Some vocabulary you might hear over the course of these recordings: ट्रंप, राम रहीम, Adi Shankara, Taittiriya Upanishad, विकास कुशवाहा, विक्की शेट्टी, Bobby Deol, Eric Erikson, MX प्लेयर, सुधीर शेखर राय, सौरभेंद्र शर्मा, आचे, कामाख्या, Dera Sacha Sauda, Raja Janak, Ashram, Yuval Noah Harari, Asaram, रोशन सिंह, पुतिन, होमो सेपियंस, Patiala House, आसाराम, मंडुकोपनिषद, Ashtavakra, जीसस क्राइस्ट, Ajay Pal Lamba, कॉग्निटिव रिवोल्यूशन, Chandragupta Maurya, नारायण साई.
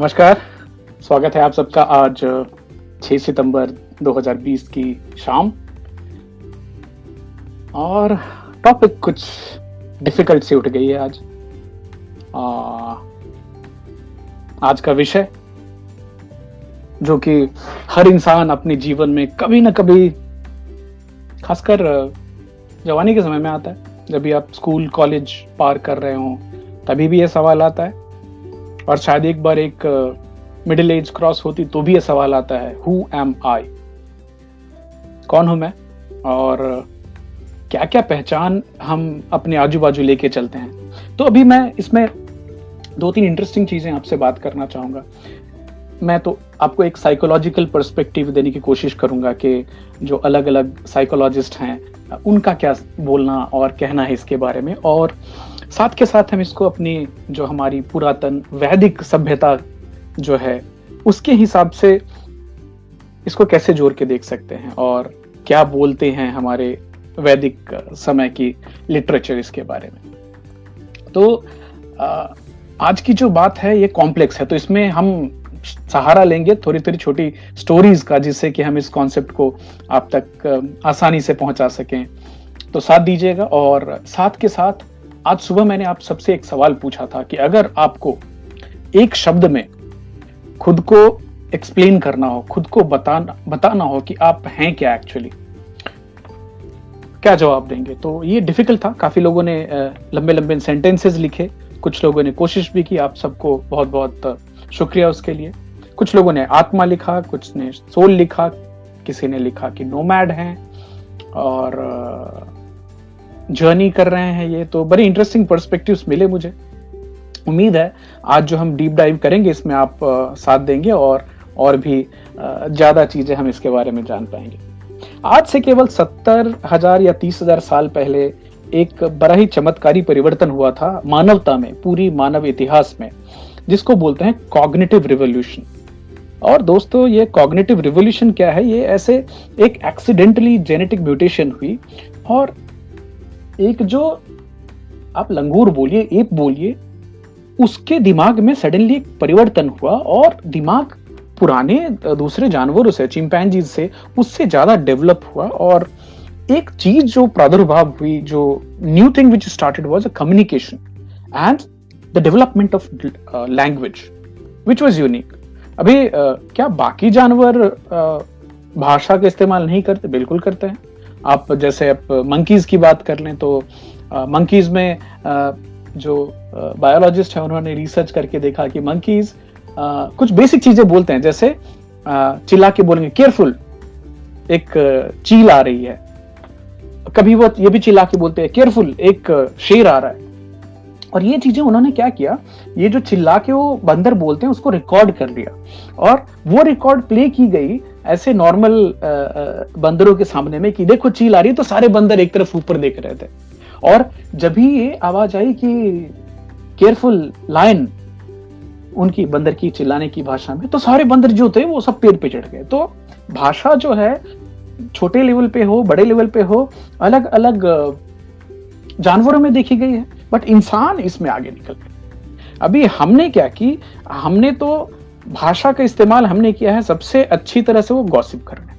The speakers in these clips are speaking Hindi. नमस्कार, स्वागत है आप सबका आज 6 सितंबर 2020 की शाम। और टॉपिक कुछ डिफिकल्ट सी उठ गई है आज। आज का विषय जो कि हर इंसान अपने जीवन में कभी ना कभी, खासकर जवानी के समय में आता है। जब भी आप स्कूल कॉलेज पार कर रहे हो तभी भी ये सवाल आता है, और शायद एक बार एक मिडिल एज क्रॉस होती तो भी ये सवाल आता है, हु एम आई, कौन हूं मैं, और क्या क्या पहचान हम अपने आजू बाजू लेके चलते हैं। तो अभी मैं इसमें 2-3 इंटरेस्टिंग चीजें आपसे बात करना चाहूंगा। मैं तो आपको एक साइकोलॉजिकल पर्सपेक्टिव देने की कोशिश करूंगा कि जो अलग अलग साइकोलॉजिस्ट हैं उनका क्या बोलना और कहना है इसके बारे में, और साथ के साथ हम इसको अपनी जो हमारी पुरातन वैदिक सभ्यता जो है उसके हिसाब से इसको कैसे जोड़ के देख सकते हैं, और क्या बोलते हैं हमारे वैदिक समय की लिटरेचर इसके बारे में। तो आज की जो बात है ये कॉम्प्लेक्स है, तो इसमें हम सहारा लेंगे थोड़ी थोड़ी छोटी स्टोरीज का, जिससे कि हम इस कॉन्सेप्ट को आप तक आसानी से पहुंचा सकें। तो साथ दीजिएगा। और साथ के साथ आज सुबह मैंने आप सबसे एक सवाल पूछा था कि अगर आपको एक शब्द में खुद को एक्सप्लेन करना हो, खुद को बताना हो कि आप हैं क्या एक्चुअली, क्या जवाब देंगे। तो ये डिफिकल्ट था, काफी लोगों ने लंबे लंबे सेंटेंसेस लिखे, कुछ लोगों ने कोशिश भी की। आप सबको बहुत बहुत शुक्रिया उसके लिए। कुछ लोगों ने आत्मा लिखा, कुछ ने सोल लिखा, किसी ने लिखा कि नोमैड हैं और जर्नी कर रहे हैं। ये तो बड़े इंटरेस्टिंग पर्सपेक्टिव्स मिले मुझे। उम्मीद है आज जो हम डीप डाइव करेंगे इसमें आप साथ देंगे, और भी ज्यादा चीजें हम इसके बारे में जान पाएंगे। आज से केवल 70,000 या 30,000 साल पहले एक बड़ा ही चमत्कारी परिवर्तन हुआ था मानवता में, पूरी मानव इतिहास में, जिसको बोलते हैं कॉग्निटिव रिवोल्यूशन। और दोस्तों ये कॉग्निटिव रिवोल्यूशन क्या है? ये ऐसे एक एक्सीडेंटली जेनेटिक म्यूटेशन हुई, और एक जो आप लंगूर बोलिए, एप बोलिए, उसके दिमाग में सडनली एक परिवर्तन हुआ, और दिमाग पुराने दूसरे जानवरों से, चिंपैंजी से, उससे ज्यादा डेवलप हुआ। और एक चीज जो प्रादुर्भाव हुई, जो new thing which started was a communication and The development of language, which was unique. अभी क्या बाकी जानवर भाषा का इस्तेमाल नहीं करते? बिल्कुल करते हैं। आप जैसे आप मंकीज की बात कर लें तो मंकीज में जो बायोलॉजिस्ट है उन्होंने रिसर्च करके देखा कि मंकीज कुछ बेसिक चीजें बोलते हैं, जैसे चिल्ला के बोलेंगे केयरफुल, एक चील आ रही है। कभी वो ये भी चिल्ला के बोलते हैं केयरफुल, एक शेर आ रहा है। और ये चीजें उन्होंने क्या किया, ये जो चिल्ला के वो बंदर बोलते हैं उसको रिकॉर्ड कर लिया, और वो रिकॉर्ड प्ले की गई ऐसे नॉर्मल बंदरों के सामने में कि देखो चील आ रही है, तो सारे बंदर एक तरफ ऊपर देख रहे थे। और जब ही ये आवाज आई कि केयरफुल लायन, उनकी बंदर की चिल्लाने की भाषा में, तो सारे बंदर जो थे वो सब पेड़ पे चढ़ गए। तो भाषा जो है, छोटे लेवल पे हो बड़े लेवल पे हो, अलग अलग जानवरों में देखी गई है, बट इंसान इसमें आगे निकल गए। अभी हमने क्या की, हमने तो भाषा का इस्तेमाल हमने किया है सबसे अच्छी तरह से, वो गॉसिप करना है।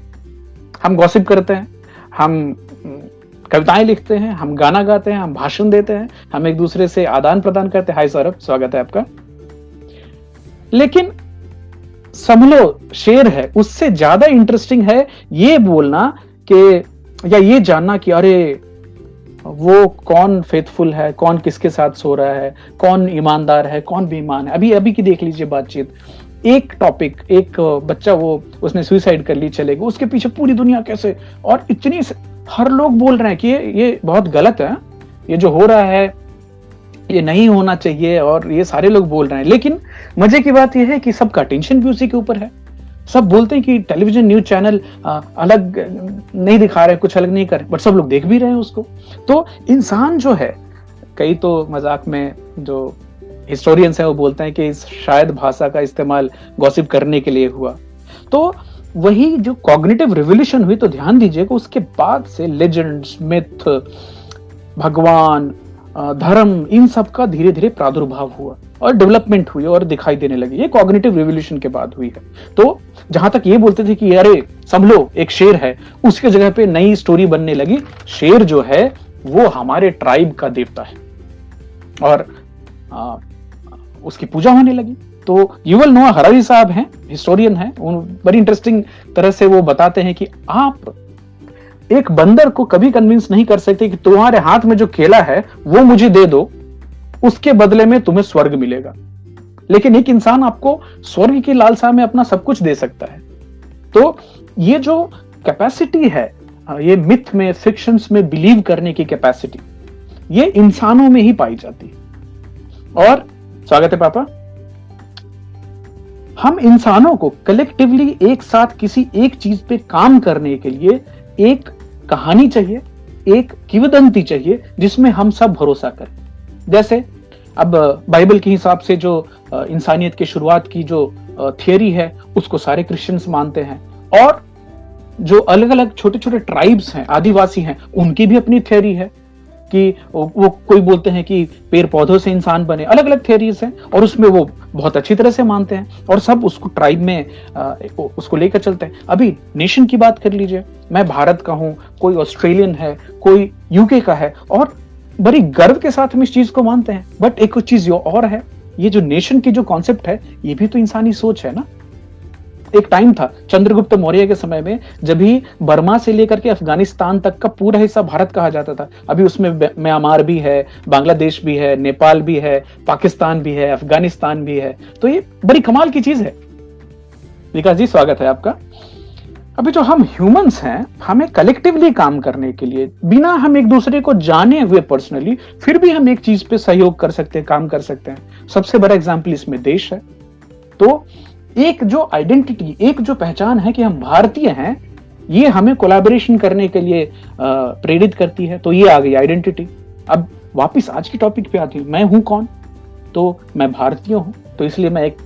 हम गॉसिप करते हैं, हम कविताएं लिखते हैं, हम गाना गाते हैं, हम भाषण देते हैं, हम एक दूसरे से आदान प्रदान करते हैं। हाय सौरभ, स्वागत है आपका। लेकिन समलो शेर है, उससे ज्यादा इंटरेस्टिंग है ये बोलना कि, या ये जानना कि अरे वो कौन फेथफुल है, कौन किसके साथ सो रहा है, कौन ईमानदार है, कौन बेईमान है। अभी अभी की देख लीजिए बातचीत, एक टॉपिक, एक बच्चा वो उसने सुसाइड कर ली, चलेगा उसके पीछे पूरी दुनिया कैसे, और इतनी हर लोग बोल रहे हैं कि ये बहुत गलत है, ये जो हो रहा है ये नहीं होना चाहिए, और ये सारे लोग बोल रहे हैं। लेकिन मजे की बात यह है कि सबका टेंशन भी उसी के ऊपर है। सब बोलते हैं कि टेलीविजन न्यूज चैनल अलग नहीं दिखा रहे, कुछ अलग नहीं कर रहे, बट सब लोग देख भी रहे हैं उसको। तो इंसान जो है, कई तो मजाक में जो हिस्टोरियंस हैं वो बोलते हैं कि शायद भाषा का इस्तेमाल गॉसिप करने के लिए हुआ। तो वही जो कॉग्निटिव रिवोल्यूशन हुई, तो ध्यान दीजिएगा उसके बाद से लेजेंड्स, मिथ, भगवान, धर्म, इन सब का धीरे धीरे प्रादुर्भाव हुआ और डेवलपमेंट हुई और दिखाई देने लगी। ये कॉग्निटिव रिवोल्यूशन के बाद हुई है। तो जहां तक ये बोलते थे कि अरे संभलो एक शेर है, उसके जगह पे नई स्टोरी बनने लगी, शेर जो है वो हमारे ट्राइब का देवता है और उसकी पूजा होने लगी। तो युवल नोआ हरारी साहब हैं, हिस्टोरियन हैं, बड़ी इंटरेस्टिंग तरह से वो बताते हैं कि आप एक बंदर को कभी कन्विंस नहीं कर सकते कि तुम्हारे हाथ में जो केला है वो मुझे दे दो, उसके बदले में तुम्हें स्वर्ग मिलेगा, लेकिन एक इंसान आपको स्वर्ग की लालसा में अपना सब कुछ दे सकता है। तो ये जो कैपेसिटी है, ये मिथ में, फिक्शंस में बिलीव करने की कैपेसिटी, ये इंसानों में ही पाई जाती है। और स्वागत है पापा, हम इंसानों को कलेक्टिवली एक साथ किसी एक चीज पे काम करने के लिए एक कहानी चाहिए, एक किंवदंती चाहिए जिसमें हम सब भरोसा करें। जैसे अब बाइबल के हिसाब से जो इंसानियत की शुरुआत की जो थियरी है उसको सारे क्रिश्चियंस मानते हैं, और जो अलग अलग छोटे छोटे ट्राइब्स हैं, आदिवासी हैं, उनकी भी अपनी थियरी है कि वो कोई बोलते हैं कि पेड़ पौधों से इंसान बने, अलग अलग थियरीज हैं और उसमें वो बहुत अच्छी तरह से मानते हैं और सब उसको ट्राइब में उसको लेकर चलते हैं। अभी नेशन की बात कर लीजिए, मैं भारत का हूँ, कोई ऑस्ट्रेलियन है, कोई यूके का है और बड़ी गर्व के साथ हम इस चीज को मानते हैं। बट एक चीज और है, ये जो नेशन की जो कॉन्सेप्ट है ये भी तो इंसानी सोच है ना। एक टाइम था चंद्रगुप्त मौर्य के समय में जब ही बर्मा से लेकर के अफगानिस्तान तक का पूरा हिस्सा भारत कहा जाता था। अभी उसमें म्यांमार भी है, बांग्लादेश भी है, नेपाल भी है, पाकिस्तान भी है, अफगानिस्तान भी है। तो ये बड़ी कमाल की चीज है। विकास जी स्वागत है आपका। अभी जो हम ह्यूमंस हैं, हमें कलेक्टिवली काम करने के लिए बिना हम एक दूसरे को जाने हुए पर्सनली फिर भी हम एक चीज पे सहयोग कर सकते हैं, काम कर सकते हैं। सबसे बड़ा एग्जाम्पल इसमें देश है। तो एक जो आइडेंटिटी, एक जो पहचान है कि हम भारतीय हैं, ये हमें कोलैबोरेशन करने के लिए प्रेरित करती है। तो ये आ गई आइडेंटिटी। अब वापस आज की टॉपिक पे आती हूँ, मैं हूँ कौन? तो मैं भारतीय हूँ, तो इसलिए मैं एक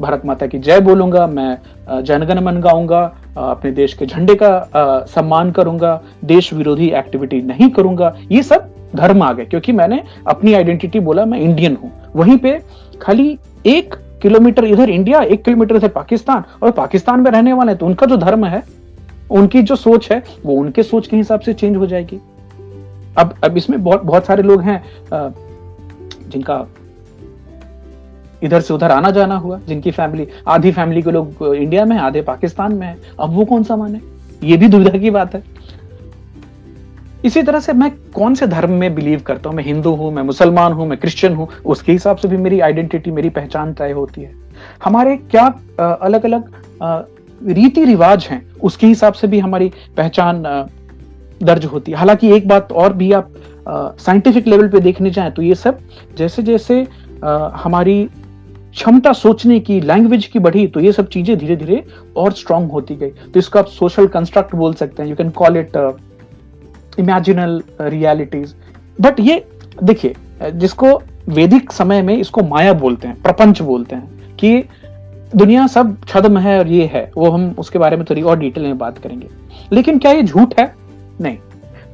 भारत माता की जय बोलूँगा, मैं जनगण मन गाऊँगा, अपने देश के झंडे का सम्मान करूँगा, देश विरोधी एक्टिविटी नहीं करूँगा। ये सब धर्म आ गए क्योंकि मैंने अपनी आइडेंटिटी बोला मैं इंडियन हूँ। वहीं पे खाली 1 किलोमीटर इधर इंडिया, 1 किलोमीटर इधर पाकिस्तान, और पाकिस्तान में रहने वाले हैं तो उनका जो धर्म है, उनकी जो सोच है वो उनके सोच के हिसाब से चेंज हो जाएगी। अब इसमें बहुत सारे लोग हैं जिनका इधर से उधर आना जाना हुआ, जिनकी फैमिली, आधी फैमिली के लोग इंडिया में है, आधे पाकिस्तान में है। अब वो कौन सा माने, ये भी दुविधा की बात है। इसी तरह से मैं कौन से धर्म में बिलीव करता हूँ, मैं हिंदू हूँ, मैं मुसलमान हूँ, मैं क्रिश्चियन हूँ, उसके हिसाब से भी मेरी आइडेंटिटी, मेरी पहचान तय होती है। हमारे क्या अलग अलग रीति रिवाज हैं, उसके हिसाब से भी हमारी पहचान दर्ज होती है। हालांकि एक बात और भी, आप साइंटिफिक लेवल पे देखने जाएं तो ये सब जैसे जैसे हमारी क्षमता सोचने की, लैंग्वेज की बढ़ी, तो ये सब चीजें धीरे धीरे और स्ट्रांग होती गई। तो इसको आप सोशल कंस्ट्रक्ट बोल सकते हैं, you can call it imaginal realities. But ये देखिए, जिसको वैदिक समय में इसको माया बोलते हैं, प्रपंच बोलते हैं कि दुनिया सब छद्म है और ये है वो, हम उसके बारे में थोड़ी और डिटेल में बात करेंगे। लेकिन क्या ये झूठ है? नहीं,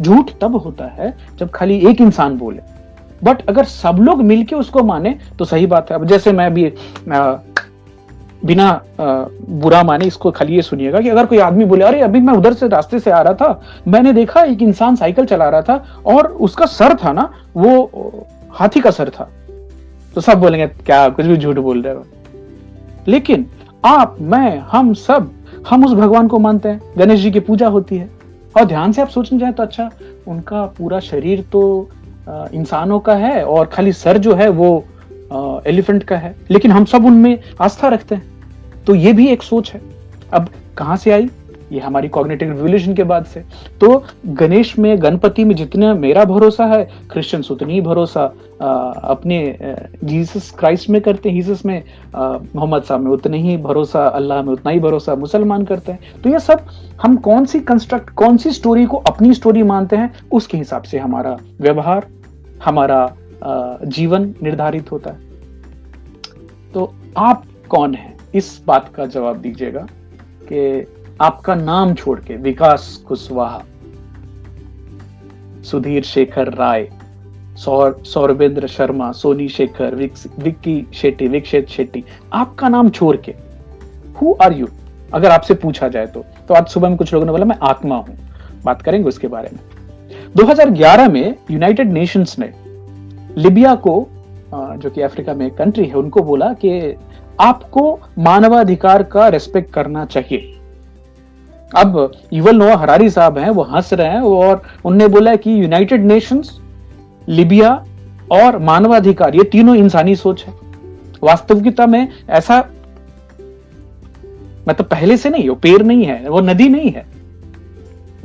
झूठ तब होता है जब खाली एक इंसान बोले। बट अगर सब लोग मिलके उसको माने तो सही बात है। अब जैसे मैं भी बिना बुरा माने इसको खाली ये सुनिएगा कि अगर कोई आदमी बोले अरे अभी मैं उधर से रास्ते से आ रहा था, मैंने देखा एक इंसान साइकिल चला रहा था और उसका सर था ना, वो हाथी का सर था, तो सब बोलेंगे क्या कुछ भी झूठ बोल रहे हो। लेकिन आप, मैं, हम सब, हम उस भगवान को मानते हैं, गणेश जी की पूजा होती है। और ध्यान से आप सोचने जाए तो अच्छा, उनका पूरा शरीर तो इंसानों का है और खाली सर जो है वो एलिफेंट का है, लेकिन हम सब उनमें आस्था रखते हैं। तो ये भी एक सोच है। अब कहाँ से आई? ये हमारी कॉग्निटिव रिवोल्यूशन के बाद से। तो गणेश में, गणपति में जितना मेरा भरोसा है, क्रिश्चियन उतनी भरोसा अपने जीसस क्राइस्ट में करते हैं, जीसस में, मोहम्मद साहब में उतने ही भरोसा, अल्लाह में उतना ही भरोसा मुसलमान करते हैं। तो ये सब हम कौन सी कंस्ट्रक्ट, कौन सी स्टोरी को अपनी स्टोरी मानते हैं, उसके हिसाब से हमारा व्यवहार, हमारा जीवन निर्धारित होता है। तो आप कौन हैं, इस बात का जवाब दीजिएगा कि आपका नाम छोड़ के, विकास कुशवाहा, सुधीर शेखर राय, सौरभेंद्र शर्मा, सोनी शेखर, विक्की शेट्टी, विक्षेत शेट्टी, आपका नाम छोड़ के हु आर यू अगर आपसे पूछा जाए तो आज सुबह में कुछ लोगों ने बोला मैं आत्मा हूं, बात करेंगे उसके बारे में। 2011 में यूनाइटेड नेशंस ने लिबिया को, जो कि अफ्रीका में एक कंट्री है, उनको बोला कि आपको मानवाधिकार का रेस्पेक्ट करना चाहिए। अब युवल नोआ हरारी साहब हैं, वो हंस रहे हैं और उनने बोला कि यूनाइटेड नेशंस, लिबिया और मानवाधिकार ये तीनों इंसानी सोच है। वास्तविकता में ऐसा मतलब पहले से नहीं, वो पेड़ नहीं है, वो नदी नहीं है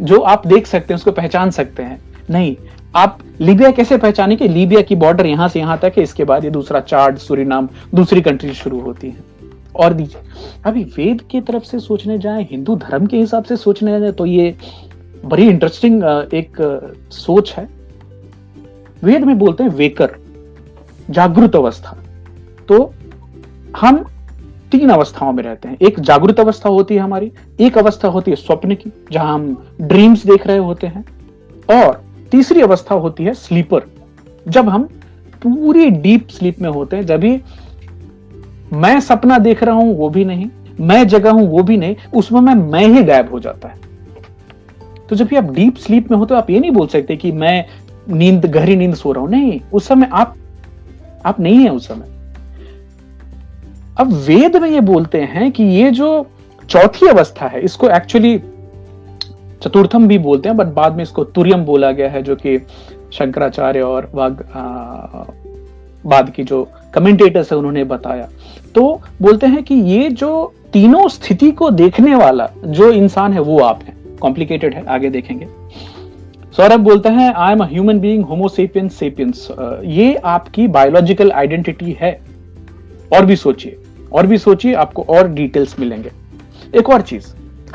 जो आप देख सकते हैं, उसको पहचान सकते हैं। नहीं, आप लीबिया कैसे पहचाने कि लीबिया की बॉर्डर यहां से यहां तक है, इसके बाद ये दूसरा चाड, सूरीनाम, दूसरी कंट्री शुरू होती है। और दीजिए अभी वेद की तरफ से सोचने जाए, हिंदू धर्म के हिसाब से सोचने जाए तो ये बड़ी इंटरेस्टिंग एक सोच है। वेद में बोलते हैं वेकर, जागृत अवस्था। तो हम तीन अवस्थाओं में रहते हैं, एक जागृत अवस्था होती है हमारी, एक अवस्था होती है स्वप्न की जहां हम ड्रीम्स देख रहे होते हैं, और तीसरी अवस्था होती है स्लीपर, जब हम पूरी डीप स्लीप में होते हैं, जब भी मैं सपना देख रहा हूं वो भी नहीं, मैं जगह हूं वो भी नहीं, उसमें मैं ही गायब हो जाता है। तो जब भी आप डीप स्लीप में होते हो आप ये नहीं बोल सकते कि मैं नींद, गहरी नींद सो रहा हूं, नहीं, उस समय आप नहीं है उस समय। अब वेद में ये बोलते हैं कि ये जो चौथी अवस्था है, इसको एक्चुअली चतुर्थम भी बोलते हैं, बट बाद में इसको तुर्यम बोला गया है, जो कि शंकराचार्य और बाद की जो कमेंटेटर्स है उन्होंने बताया। तो बोलते हैं कि ये जो तीनों स्थिति को देखने वाला जो इंसान है वो आप है। कॉम्प्लिकेटेड है, आगे देखेंगे। सौरभ बोलते हैं I am a human being, होमो सेपियंस sapiens, ये आपकी बायोलॉजिकल आइडेंटिटी है। और भी सोचिए, और भी सोचिए, आपको और डिटेल्स मिलेंगे। एक और चीज,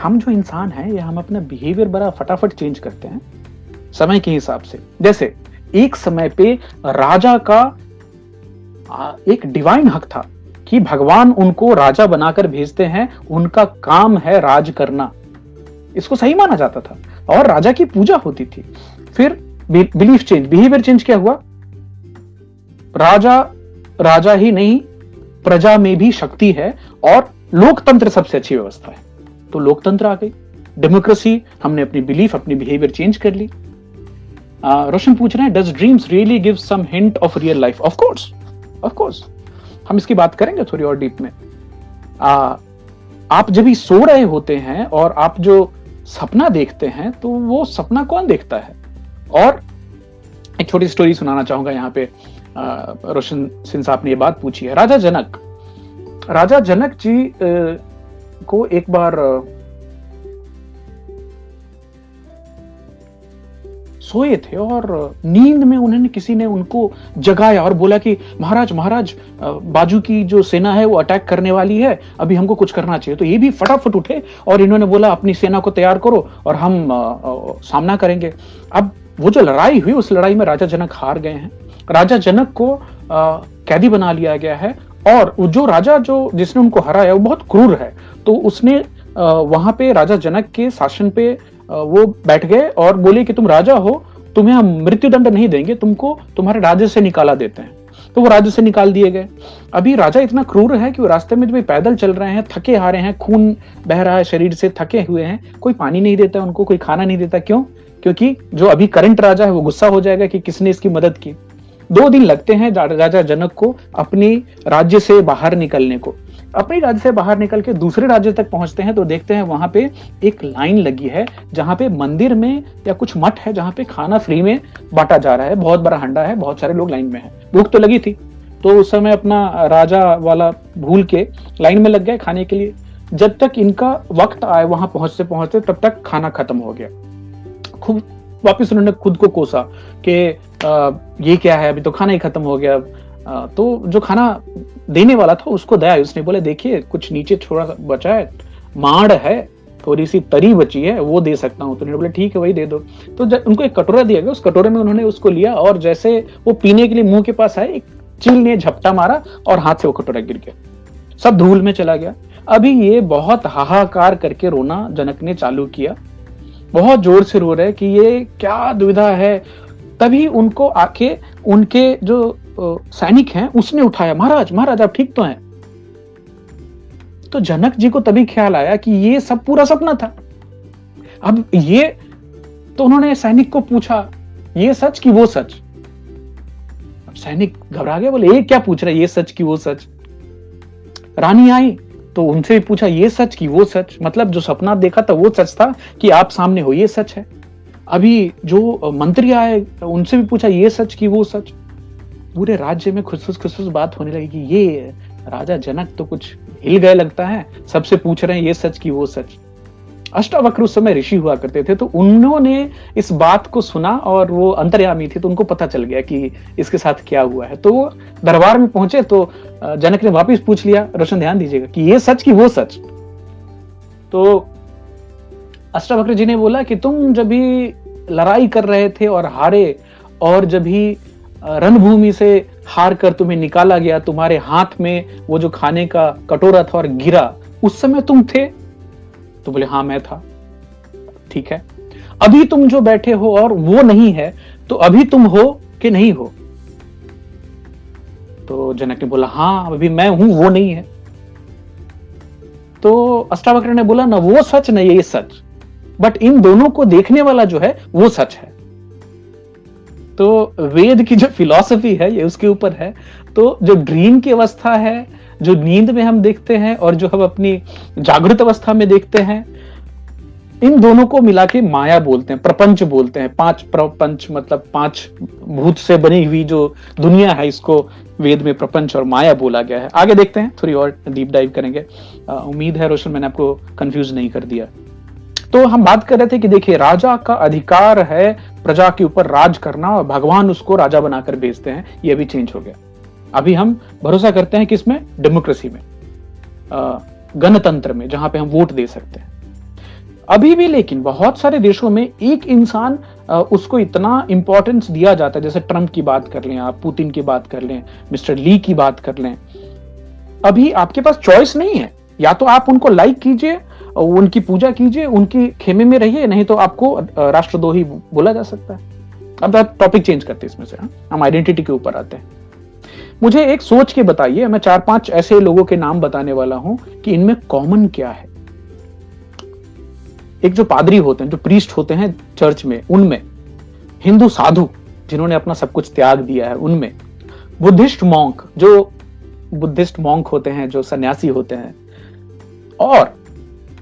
हम जो इंसान हैं ये हम अपना बिहेवियर बड़ा फटाफट चेंज करते हैं समय के हिसाब से। जैसे एक समय पे राजा का एक डिवाइन हक था कि भगवान उनको राजा बनाकर भेजते हैं, उनका काम है राज करना, इसको सही माना जाता था और राजा की पूजा होती थी। फिर बिलीफ चेंज, बिहेवियर चेंज क्या हुआ, राजा राजा ही नहीं, प्रजा में भी शक्ति है और लोकतंत्र सबसे अच्छी व्यवस्था है। तो लोकतंत्र आ गई, डेमोक्रेसी, हमने अपनी बिलीफ, अपनी बिहेवियर चेंज कर ली। रोशन पूछ रहे हैं does dreams really give some hint of real life? Of course, of course, हम इसकी बात करेंगे थोड़ी और डीप में। आप जब भी सो रहे होते हैं और आप जो सपना देखते हैं तो वो सपना कौन देखता है? और एक छोटी स्टोरी सुनाना चाहूंगा यहाँ पे। रोशन सिंह साहब ने ये बात पूछी है। राजा जनक जी को एक बार सोए थे और नींद में उन्होंने, किसी ने उनको जगाया और बोला कि महाराज महाराज, बाजू की जो सेना है वो अटैक करने वाली है, अभी हमको कुछ करना चाहिए। तो ये भी फटाफट उठे और इन्होंने बोला अपनी सेना को तैयार करो और हम सामना करेंगे। अब वो जो लड़ाई हुई उस लड़ाई में राजा जनक हार गए हैं। राजा जनक को कैदी बना लिया गया है और जो राजा जिसने उनको हराया वो बहुत क्रूर है, तो उसने वहां पे राजा जनक के शासन पे वो बैठ गए और बोले कि तुम राजा हो, तुम्हें हम मृत्युदंड नहीं देंगे, तुमको तुम्हारे राज्य से निकाला देते हैं। तो वो राज्य से निकाल दिए गए। अभी राजा इतना क्रूर है कि वो रास्ते में जो पैदल चल रहे हैं, थके हारे हैं, खून बह रहा है शरीर से, थके हुए हैं, कोई पानी नहीं देता उनको, कोई खाना नहीं देता। क्यों? क्योंकि जो अभी करंट राजा है वो गुस्सा हो जाएगा कि किसने इसकी मदद की। 2 दिन लगते हैं राजा जनक को अपनी राज्य से बाहर निकलने को। अपने राज्य से बाहर निकल के दूसरे राज्य तक पहुंचते हैं तो देखते हैं वहां पे एक लाइन लगी है जहां पे मंदिर में या कुछ मठ है जहां पे खाना फ्री में बांटा जा रहा है। बहुत बड़ा हंडा है, बहुत सारे लोग लाइन में हैं। भूख तो लगी थी, तो उस समय अपना राजा वाला भूल के लाइन में लग गए खाने के लिए। जब तक इनका वक्त आए वहां पहुंचते पहुंचते तब तक खाना खत्म हो गया। खूब वापिस उन्होंने खुद को कोसा कि ये क्या है, अभी तो खाना ही खत्म हो गया। तो जो खाना देने वाला था उसको दया, उसने बोला देखिए कुछ नीचे थोड़ा बचा है, माड़ है, थोड़ी सी तरी बची है, वो दे सकता हूँ। तो उन्होंने बोला ठीक है वही दे दो। तो उनको एक कटोरा दिया गया, उस कटोरे में उन्होंने उसको लिया और जैसे वो पीने के लिए मुंह के पास आए, एक चील ने झपटा मारा और हाथ से वो कटोरा गिर गया, सब धूल में चला गया। अभी ये बहुत हाहाकार करके रोना जनक ने चालू किया, बहुत जोर से रो रहे कि ये क्या दुविधा है, तभी उनको आके उनके जो सैनिक हैं उसने उठाया, महाराज महाराज आप ठीक तो हैं। तो जनक जी को तभी ख्याल आया कि ये सब पूरा सपना था। अब ये तो उन्होंने सैनिक को पूछा ये सच कि वो सच। अब सैनिक घबरा गया, बोले ये क्या पूछ रहा है, ये सच कि वो सच। रानी आई तो उनसे भी पूछा ये सच कि वो सच, मतलब जो सपना देखा था वो सच था कि आप सामने हो ये सच है। अभी जो मंत्री आए उनसे भी पूछा ये सच कि वो सच। पूरे राज्य में खुसफुस बात होने लगी कि ये राजा जनक तो कुछ हिल गए लगता है, सबसे पूछ रहे हैं ये सच कि वो सच। अष्टावक्र उस समय ऋषि हुआ करते थे, तो उन्होंने इस बात को सुना और वो अंतर्यामी थे, तो उनको पता चल गया कि इसके साथ क्या हुआ है। तो वो दरबार में पहुंचे तो जनक ने वापस पूछ लिया, रोशन ध्यान दीजिएगा, कि ये सच कि वो सच। तो अष्टावक्र जी ने बोला कि तुम जब भी लड़ाई कर रहे थे और हारे, और जब भी रणभूमि से हार कर तुम्हें निकाला गया, तुम्हारे हाथ में वो जो खाने का कटोरा था और गिरा, उस समय तुम थे? तो बोले हाँ मैं था। ठीक है, अभी तुम जो बैठे हो और वो नहीं है, तो अभी तुम हो कि नहीं हो? तो जनक ने बोला हाँ अभी मैं हूं, वो नहीं है। तो अष्टावक्र ने बोला ना वो सच ना ये सच, बट इन दोनों को देखने वाला जो है वो सच है। तो वेद की जो फिलॉसफी है ये उसके ऊपर है। तो जो ड्रीम की अवस्था है, जो नींद में हम देखते हैं और जो हम अपनी जागृत अवस्था में देखते हैं, इन दोनों को मिला के माया बोलते हैं, प्रपंच बोलते हैं। पांच प्रपंच मतलब पांच भूत से बनी हुई जो दुनिया है, इसको वेद में प्रपंच और माया बोला गया है। आगे देखते हैं, थोड़ी और डीप डाइव करेंगे। उम्मीद है रोशन मैंने आपको कंफ्यूज नहीं कर दिया। तो हम बात कर रहे थे कि देखिए राजा का अधिकार है प्रजा के ऊपर राज करना, और भगवान उसको राजा बनाकर भेजते हैं। ये अभी चेंज हो गया, अभी हम भरोसा करते हैं कि इसमें डेमोक्रेसी में, गणतंत्र में, जहां पे हम वोट दे सकते हैं। अभी भी लेकिन बहुत सारे देशों में एक इंसान उसको इतना इंपॉर्टेंस दिया जाता है, जैसे ट्रंप की बात कर लें आप, पुतिन की बात कर लें, मिस्टर ली की बात कर लें। अभी आपके पास चॉइस नहीं है, या तो आप उनको लाइक कीजिए, उनकी पूजा कीजिए, उनकी खेमे में रहिए, नहीं तो आपको राष्ट्रद्रोही बोला जा सकता है। अब टॉपिक चेंज करते हैं इसमें से, हम आइडेंटिटी के ऊपर आते हैं। मुझे एक सोच के बताइए, मैं 4-5 ऐसे लोगों के नाम बताने वाला हूं कि इनमें कॉमन क्या है। एक जो पादरी होते हैं, जो प्रीस्ट होते हैं चर्च में, उनमें हिंदू साधु जिन्होंने अपना सब कुछ त्याग दिया है, उनमें बुद्धिस्ट मॉन्क, जो बुद्धिस्ट मॉन्क होते हैं, जो सन्यासी होते हैं। और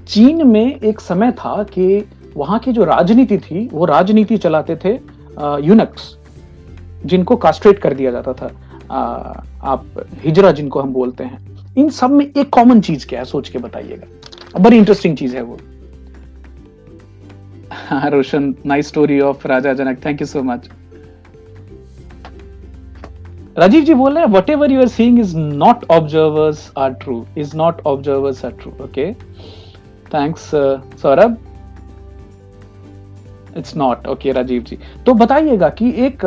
चीन में एक समय था कि वहां की जो राजनीति थी, वो राजनीति चलाते थे यूनक्स, जिनको कास्ट्रेट कर दिया जाता था, आप हिजरा जिनको हम बोलते हैं। इन सब में एक कॉमन चीज क्या है, सोच के बताइएगा, बड़ी इंटरेस्टिंग चीज है वो। Roshan, nice story of Raja Janak, thank you so much. Rajiv ji बोल रहे हैं whatever you are seeing is not observers are true, is not observers are true. Okay, thanks Saurabh, it's not okay Rajiv ji. तो बताइएगा कि एक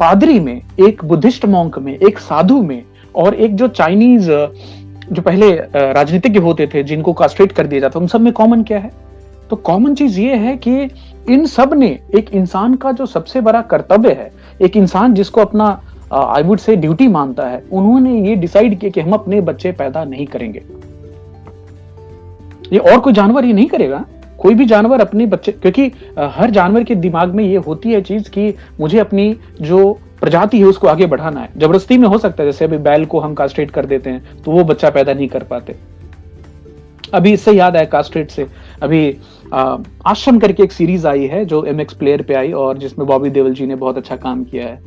पादरी में, एक बुद्धिस्ट मॉन्क में, एक साधु में, और एक जो चाइनीज जो पहले राजनीतिज्ञ होते थे जिनको कास्ट्रेट कर दिया जाता, उन सब में कॉमन क्या है? तो कॉमन चीज ये है कि इन सब ने एक इंसान का जो सबसे बड़ा कर्तव्य है, एक इंसान जिसको अपना आई वुड से ड्यूटी मानता है, उन्होंने ये डिसाइड किया कि हम अपने बच्चे पैदा नहीं करेंगे। ये और कोई जानवर ये नहीं करेगा, कोई भी जानवर अपने बच्चे, क्योंकि हर जानवर के दिमाग में ये होती है चीज कि मुझे अपनी जो प्रजाति है उसको आगे बढ़ाना है। जबरदस्ती में हो सकता है, जैसे अभी बैल को हम कास्ट्रेट कर देते हैं तो वो बच्चा पैदा नहीं कर पाते। अभी इससे याद आया, कास्ट्रेट से अभी आश्रम करके एक सीरीज आई है जो MX प्लेयर पे आई, और जिसमें बॉबी देओल जी ने बहुत अच्छा काम किया है।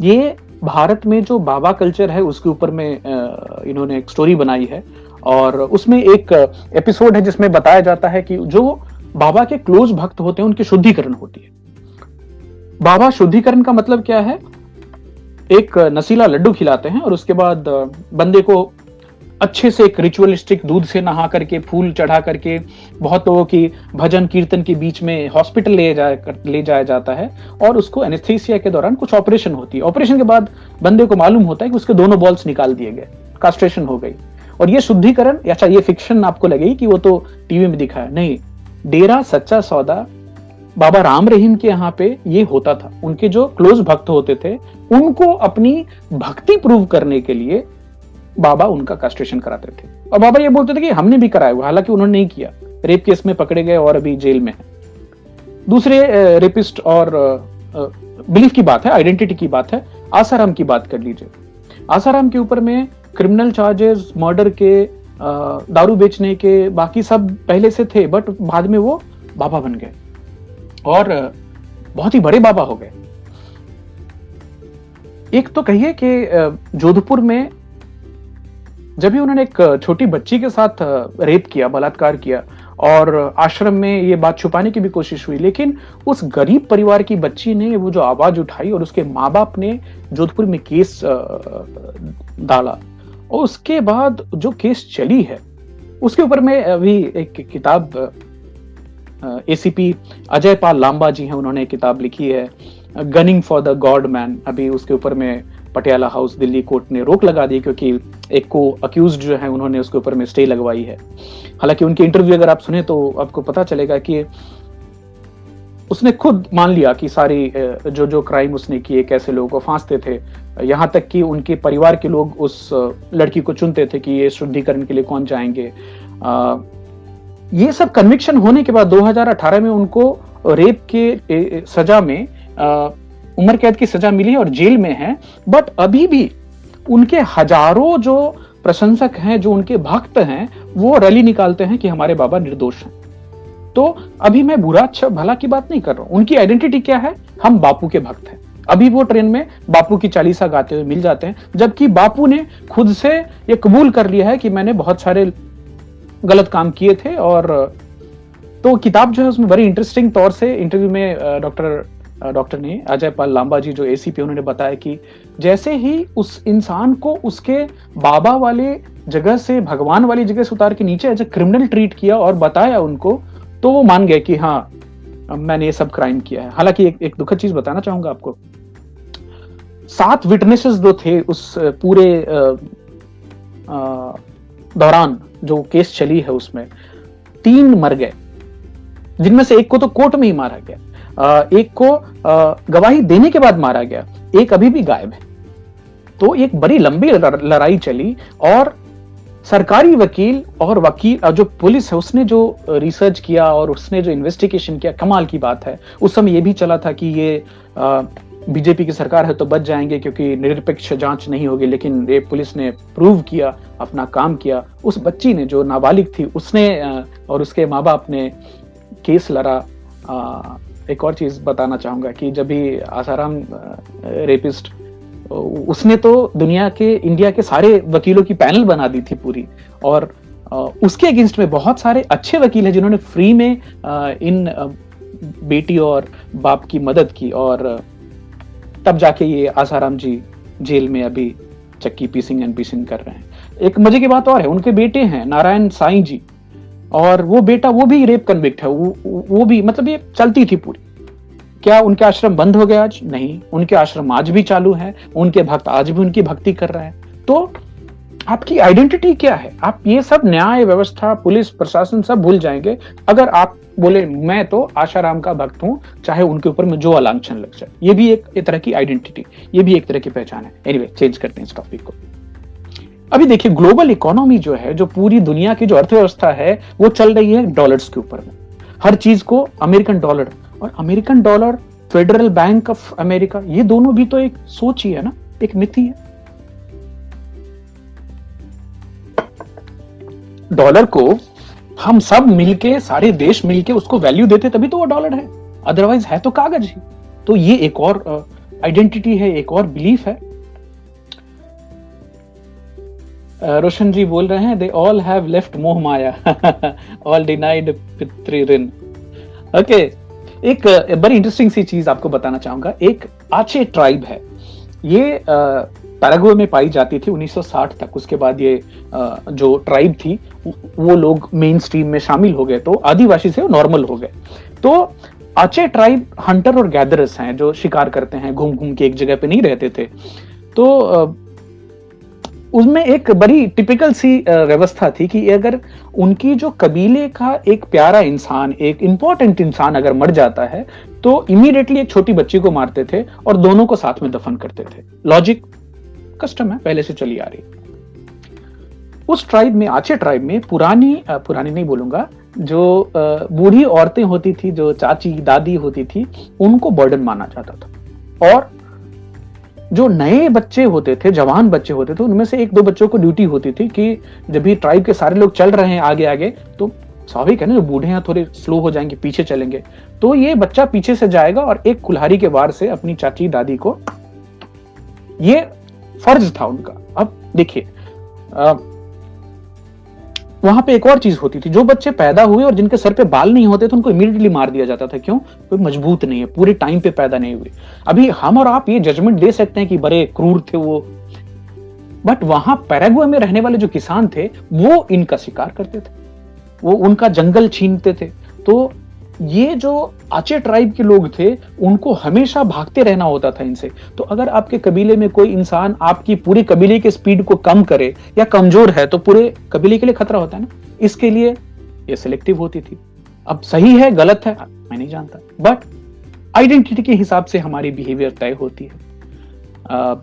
ये भारत में जो बाबा कल्चर है उसके ऊपर में इन्होंने एक स्टोरी बनाई है, और उसमें एक एपिसोड है जिसमें बताया जाता है कि जो बाबा के क्लोज भक्त होते हैं उनकी शुद्धिकरण होती है। बाबा शुद्धिकरण का मतलब क्या है, एक नशीला लड्डू खिलाते हैं और उसके बाद बंदे को अच्छे से एक रिचुअलिस्टिक दूध से नहा करके, फूल चढ़ा करके, बहुत लोगों की भजन कीर्तन के बीच में हॉस्पिटल ले जाया जाता है, और उसको एनेस्थीसिया के दौरान कुछ ऑपरेशन होती है। ऑपरेशन के बाद बंदे को मालूम होता है कि उसके दोनों बॉल्स निकाल दिए गए, कास्ट्रेशन हो गई। और ये शुद्धिकरण, अच्छा ये फिक्शन आपको लगेगी कि वो तो टीवी में दिखाया, नहीं, डेरा सच्चा सौदा बाबा राम रहीम के यहाँ पे ये होता था, उनके जो क्लोज भक्त होते थे उनको अपनी भक्ति प्रूव करने के लिए बाबा उनका कास्ट्रेशन कराते थे। और बाबा ये बोलते थे कि हमने भी कराया हुआ, हालांकि उन्होंने नहीं किया, रेप केस में पकड़े गए और अभी जेल में है। दूसरे रेपिस्ट और बिलीफ की बात है, आइडेंटिटी की बात है, आसाराम की बात कर लीजिए। आसाराम के ऊपर में क्रिमिनल चार्जेस, मर्डर के, दारू बेचने के, बाकी सब पहले से थे, बट बाद में वो बाबा बन गए और बहुत ही बड़े बाबा हो गए। एक तो कहिए कि जोधपुर में जब भी उन्होंने एक छोटी बच्ची के साथ रेप किया, बलात्कार किया, और आश्रम में ये बात छुपाने की भी कोशिश हुई, लेकिन उस गरीब परिवार की बच्ची ने वो जो आवाज उठाई और उसके माँ बाप ने जोधपुर में केस डाला। और उसके बाद जो केस चली है उसके ऊपर में अभी एक किताब, एसीपी अजय पाल लांबा जी हैं, उन्होंने किताब लिखी है gunning for the god man. अभी उसके ऊपर में पटियाला हाउस दिल्ली कोर्ट ने रोक लगा दी, क्योंकि एक को अक्यूज्ड जो है उन्होंने उसके ऊपर में स्टे लगवाई है। हालांकि उनकी इंटरव्यू अगर आप सुने तो आपको पता चलेगा कि उसने खुद मान लिया कि सारी जो जो क्राइम उसने किए, कैसे लोगों को फांसते थे, यहाँ तक कि उनके परिवार के लोग उस लड़की को चुनते थे कि ये शुद्धिकरण के लिए कौन जाएंगे। ये सब कन्विक्शन होने के बाद 2018 में उनको रेप के सजा में उम्र कैद की सजा मिली है और जेल में है। बट अभी भी उनके हजारों जो प्रशंसक हैं, जो उनके भक्त हैं, वो रैली निकालते हैं कि हमारे बाबा निर्दोष हैं। तो अभी मैं बुरा अच्छा भला की बात नहीं कर रहा हूं, उनकी आइडेंटिटी क्या है, हम बापू के भक्त हैं। अभी वो ट्रेन में बापू की चालीसा गाते हुए मिल जाते हैं, जबकि बापू ने खुद से ये कबूल कर लिया है कि मैंने बहुत सारे गलत काम किए थे। और तो किताब जो है उसमें बड़ी इंटरेस्टिंग तौर से इंटरव्यू में डॉक्टर ने, अजय पाल लांबा जी जो एसीपी, उन्होंने बताया कि जैसे ही उस इंसान को उसके बाबा वाले जगह से, भगवान वाली जगह से उतार के नीचे एज ए क्रिमिनल ट्रीट किया और बताया उनको, तो वो मान गए कि हाँ मैंने ये सब क्राइम किया है। हालांकि एक दुखद चीज बताना चाहूंगा आपको, 7 विटनेसेस जो थे उस पूरे दौरान जो केस चली है उसमें 3 मर गए, जिनमें से एक को तो कोर्ट में ही मारा गया, एक को गवाही देने के बाद मारा गया, एक अभी भी गायब है। तो एक बड़ी लंबी लड़ाई चली और सरकारी वकील और वकील जो पुलिस है उसने जो रिसर्च किया और उसने जो इन्वेस्टिगेशन किया, कमाल की बात है। उस समय ये भी चला था कि ये बीजेपी की सरकार है तो बच जाएंगे क्योंकि निरपेक्ष जांच नहीं होगी, लेकिन ये पुलिस ने प्रूव किया, अपना काम किया। उस बच्ची ने जो नाबालिग थी उसने और उसके माँ बाप ने केस लड़ा। एक और चीज बताना चाहूंगा कि जब भी आसाराम रेपिस्ट, उसने तो दुनिया के, इंडिया के सारे वकीलों की पैनल बना दी थी पूरी, और उसके अगेंस्ट में बहुत सारे अच्छे वकील हैं जिन्होंने फ्री में इन बेटी और बाप की मदद की। और तब जाके ये आसाराम जी जेल में अभी चक्की पीसिंग एंड पीसिंग कर रहे हैं। एक मजे की बात और है, उनके बेटे हैं नारायण साई जी, और वो बेटा वो भी रेप कन्विक्ट है, वो भी, मतलब ये चलती थी पूरी। क्या उनके आश्रम बंद हो गए आज? नहीं, उनके आश्रम आज भी चालू है, उनके भक्त आज भी उनकी भक्ति कर रहे हैं। तो आपकी आइडेंटिटी क्या है? आप ये सब न्याय व्यवस्था, पुलिस प्रशासन सब भूल जाएंगे अगर आप बोले मैं तो आशाराम का भक्त हूं, चाहे उनके ऊपर में जो अलांछन लग जाए। ये भी एक तरह की आइडेंटिटी, ये भी एक तरह की पहचान है। एनीवे, चेंज करते हैं इस टॉपिक को। अभी देखिए, ग्लोबल इकोनॉमी जो है, जो पूरी दुनिया की जो अर्थव्यवस्था है, वो चल रही है डॉलर्स के ऊपर में। हर चीज को अमेरिकन डॉलर, और American dollar, federal bank of America, ये दोनों भी तो एक सोच ही है ना, एक मिथि है। डॉलर को हम सब मिलके, सारे देश मिलके उसको वैल्यू देते तभी तो वो डॉलर है, अदरवाइज है तो कागज ही। तो ये एक और आइडेंटिटी है, एक और बिलीफ है। रोशन जी बोल रहे हैं दे ऑल हैव लेफ्ट मोह माया, ऑल डिनाइड पितृ ऋण। ओके, एक बड़ी इंटरेस्टिंग सी चीज आपको बताना चाहूंगा। एक आचे ट्राइब है, ये पैराग्वे में पाई जाती थी 1960 तक। उसके बाद ये जो ट्राइब थी वो लोग मेन स्ट्रीम में शामिल हो गए, तो आदिवासी से वो नॉर्मल हो गए। तो आचे ट्राइब हंटर और गैदरर्स हैं, जो शिकार करते हैं, घूम घूम के एक जगह पे नहीं रहते थे। तो उसमें एक बड़ी टिपिकल सी व्यवस्था थी कि अगर उनकी जो कबीले का एक प्यारा इंसान, एक इम्पोर्टेंट इंसान अगर मर जाता है तो इमीडिएटली एक छोटी बच्ची को मारते थे और दोनों को साथ में दफन करते थे। लॉजिक कस्टम है, पहले से चली आ रही। उस ट्राइब में, आचे ट्राइब में पुरानी नहीं बोलूंगा, जो बूढ़ी औरतें होती थी, जो चाची दादी होती थी, उनको बर्डन माना जाता था। और जो नए बच्चे होते थे, जवान बच्चे होते थे, उनमें से एक दो बच्चों को ड्यूटी होती थी कि जब भी ट्राइब के सारे लोग चल रहे हैं आगे आगे, तो स्वाभाविक है ना, जो बूढ़े हैं थोड़े स्लो हो जाएंगे, पीछे चलेंगे, तो ये बच्चा पीछे से जाएगा और एक कुल्हाड़ी के वार से अपनी चाची दादी को, ये फर्ज था उनका। अब देखिए वहां पे एक और चीज होती थी, जो बच्चे पैदा हुए और जिनके सर पे बाल नहीं होते थे उनको इमीडिएटली मार दिया जाता था। क्यों? कोई मजबूत नहीं है, पूरे टाइम पे पैदा नहीं हुए। अभी हम और आप ये जजमेंट दे सकते हैं कि बड़े क्रूर थे वो, बट वहां पैराग्वे में रहने वाले जो किसान थे वो इनका शिकार करते थे, वो उनका जंगल छीनते थे। तो ये जो आचे ट्राइब के लोग थे उनको हमेशा भागते रहना होता था इनसे। तो अगर आपके कबीले में कोई इंसान आपकी पूरी कबीले के स्पीड को कम करे या कमजोर है तो पूरे कबीले के लिए खतरा होता है ना, इसके लिए ये सिलेक्टिव होती थी। अब सही है गलत है मैं नहीं जानता, बट आइडेंटिटी के हिसाब से हमारी बिहेवियर तय होती है।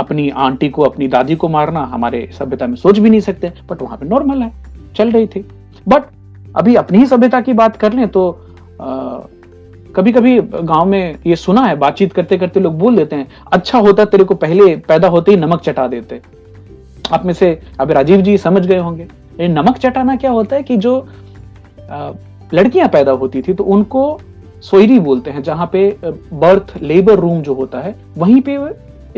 अपनी आंटी को, अपनी दादी को मारना हमारे सभ्यता में सोच भी नहीं सकते, बट वहां पर नॉर्मल है, चल रही थी। बट अभी अपनी ही सभ्यता की बात कर लें तो कभी कभी गांव में ये सुना है, बातचीत करते करते लोग बोल देते हैं, अच्छा होता तेरे को पहले पैदा होते ही नमक चटा देते। आप में से अब राजीव जी समझ गए होंगे। ये नमक चटाना क्या होता है कि जो लड़कियां पैदा होती थी तो उनको सोयरी बोलते हैं, जहां पे बर्थ लेबर रूम जो होता है वहीं पे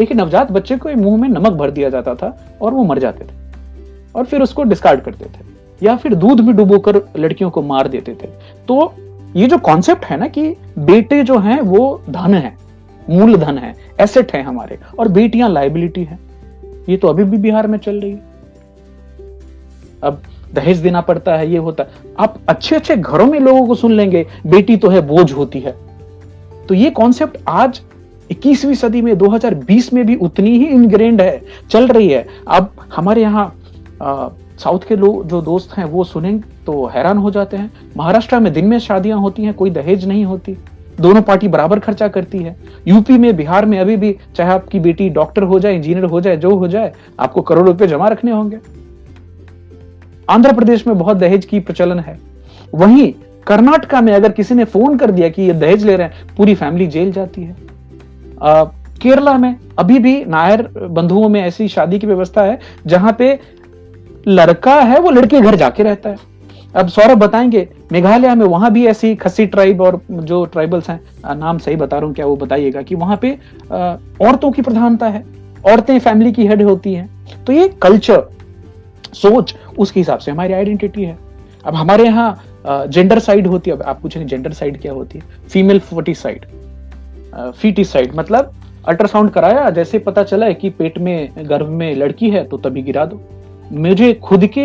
एक नवजात बच्चे को मुंह में नमक भर दिया जाता था और वो मर जाते थे और फिर उसको डिस्कार्ड करते थे या फिर दूध में डुबोकर लड़कियों को मार देते थे। तो ये जो कॉन्सेप्ट है ना कि बेटे जो हैं वो धन है, मूलधन है, एसेट है हमारे, और बेटियां लायबिलिटी है, ये तो अभी भी बिहार में चल रही है। अब दहेज देना पड़ता है, ये होता है। आप अच्छे अच्छे घरों में लोगों को सुन लेंगे, बेटी तो है बोझ होती है। तो ये कॉन्सेप्ट आज 21वीं सदी में 2020 में भी उतनी ही इनग्रेंड है, चल रही है। अब हमारे यहाँ साउथ के लोग जो दोस्त हैं वो सुनेंगे तो हैरान हो जाते हैं। महाराष्ट्र में दिन में शादियां होती हैं, कोई दहेज नहीं होती, दोनों पार्टी बराबर खर्चा करती है। यूपी में, बिहार में अभी भी चाहे आपकी बेटी डॉक्टर हो जाए, इंजीनियर हो जाए, जो हो जाए, आपको करोड़ों रुपए जमा रखने होंगे। आंध्र प्रदेश में बहुत दहेज की प्रचलन है। वहीं कर्नाटका में अगर किसी ने फोन कर दिया कि ये दहेज ले रहे हैं, पूरी फैमिली जेल जाती है। केरला में अभी भी नायर बंधुओं में ऐसी शादी की व्यवस्था है जहां पे लड़का है वो लड़के घर जाके रहता है। अब सौरभ बताएंगे मेघालय में, वहां भी ऐसी खसी ट्राइब और जो ट्राइबल्स हैं, नाम सही बता रहा हूं क्या वो बताइएगा, कि वहां पे औरतों की प्रधानता है, औरतें फैमिली की हेड होती हैं। तो ये कल्चर, सोच, उसके हिसाब से हमारी आइडेंटिटी है। अब हमारे यहाँ जेंडर साइड होती है। अब आप पूछेंगे जेंडर साइड क्या होती है? फीमेल फोर्टिसाइड, फीटिसाइड, मतलब अल्ट्रासाउंड कराया, जैसे पता चला है कि पेट में, गर्भ में लड़की है तो तभी गिरा दो। मुझे खुद के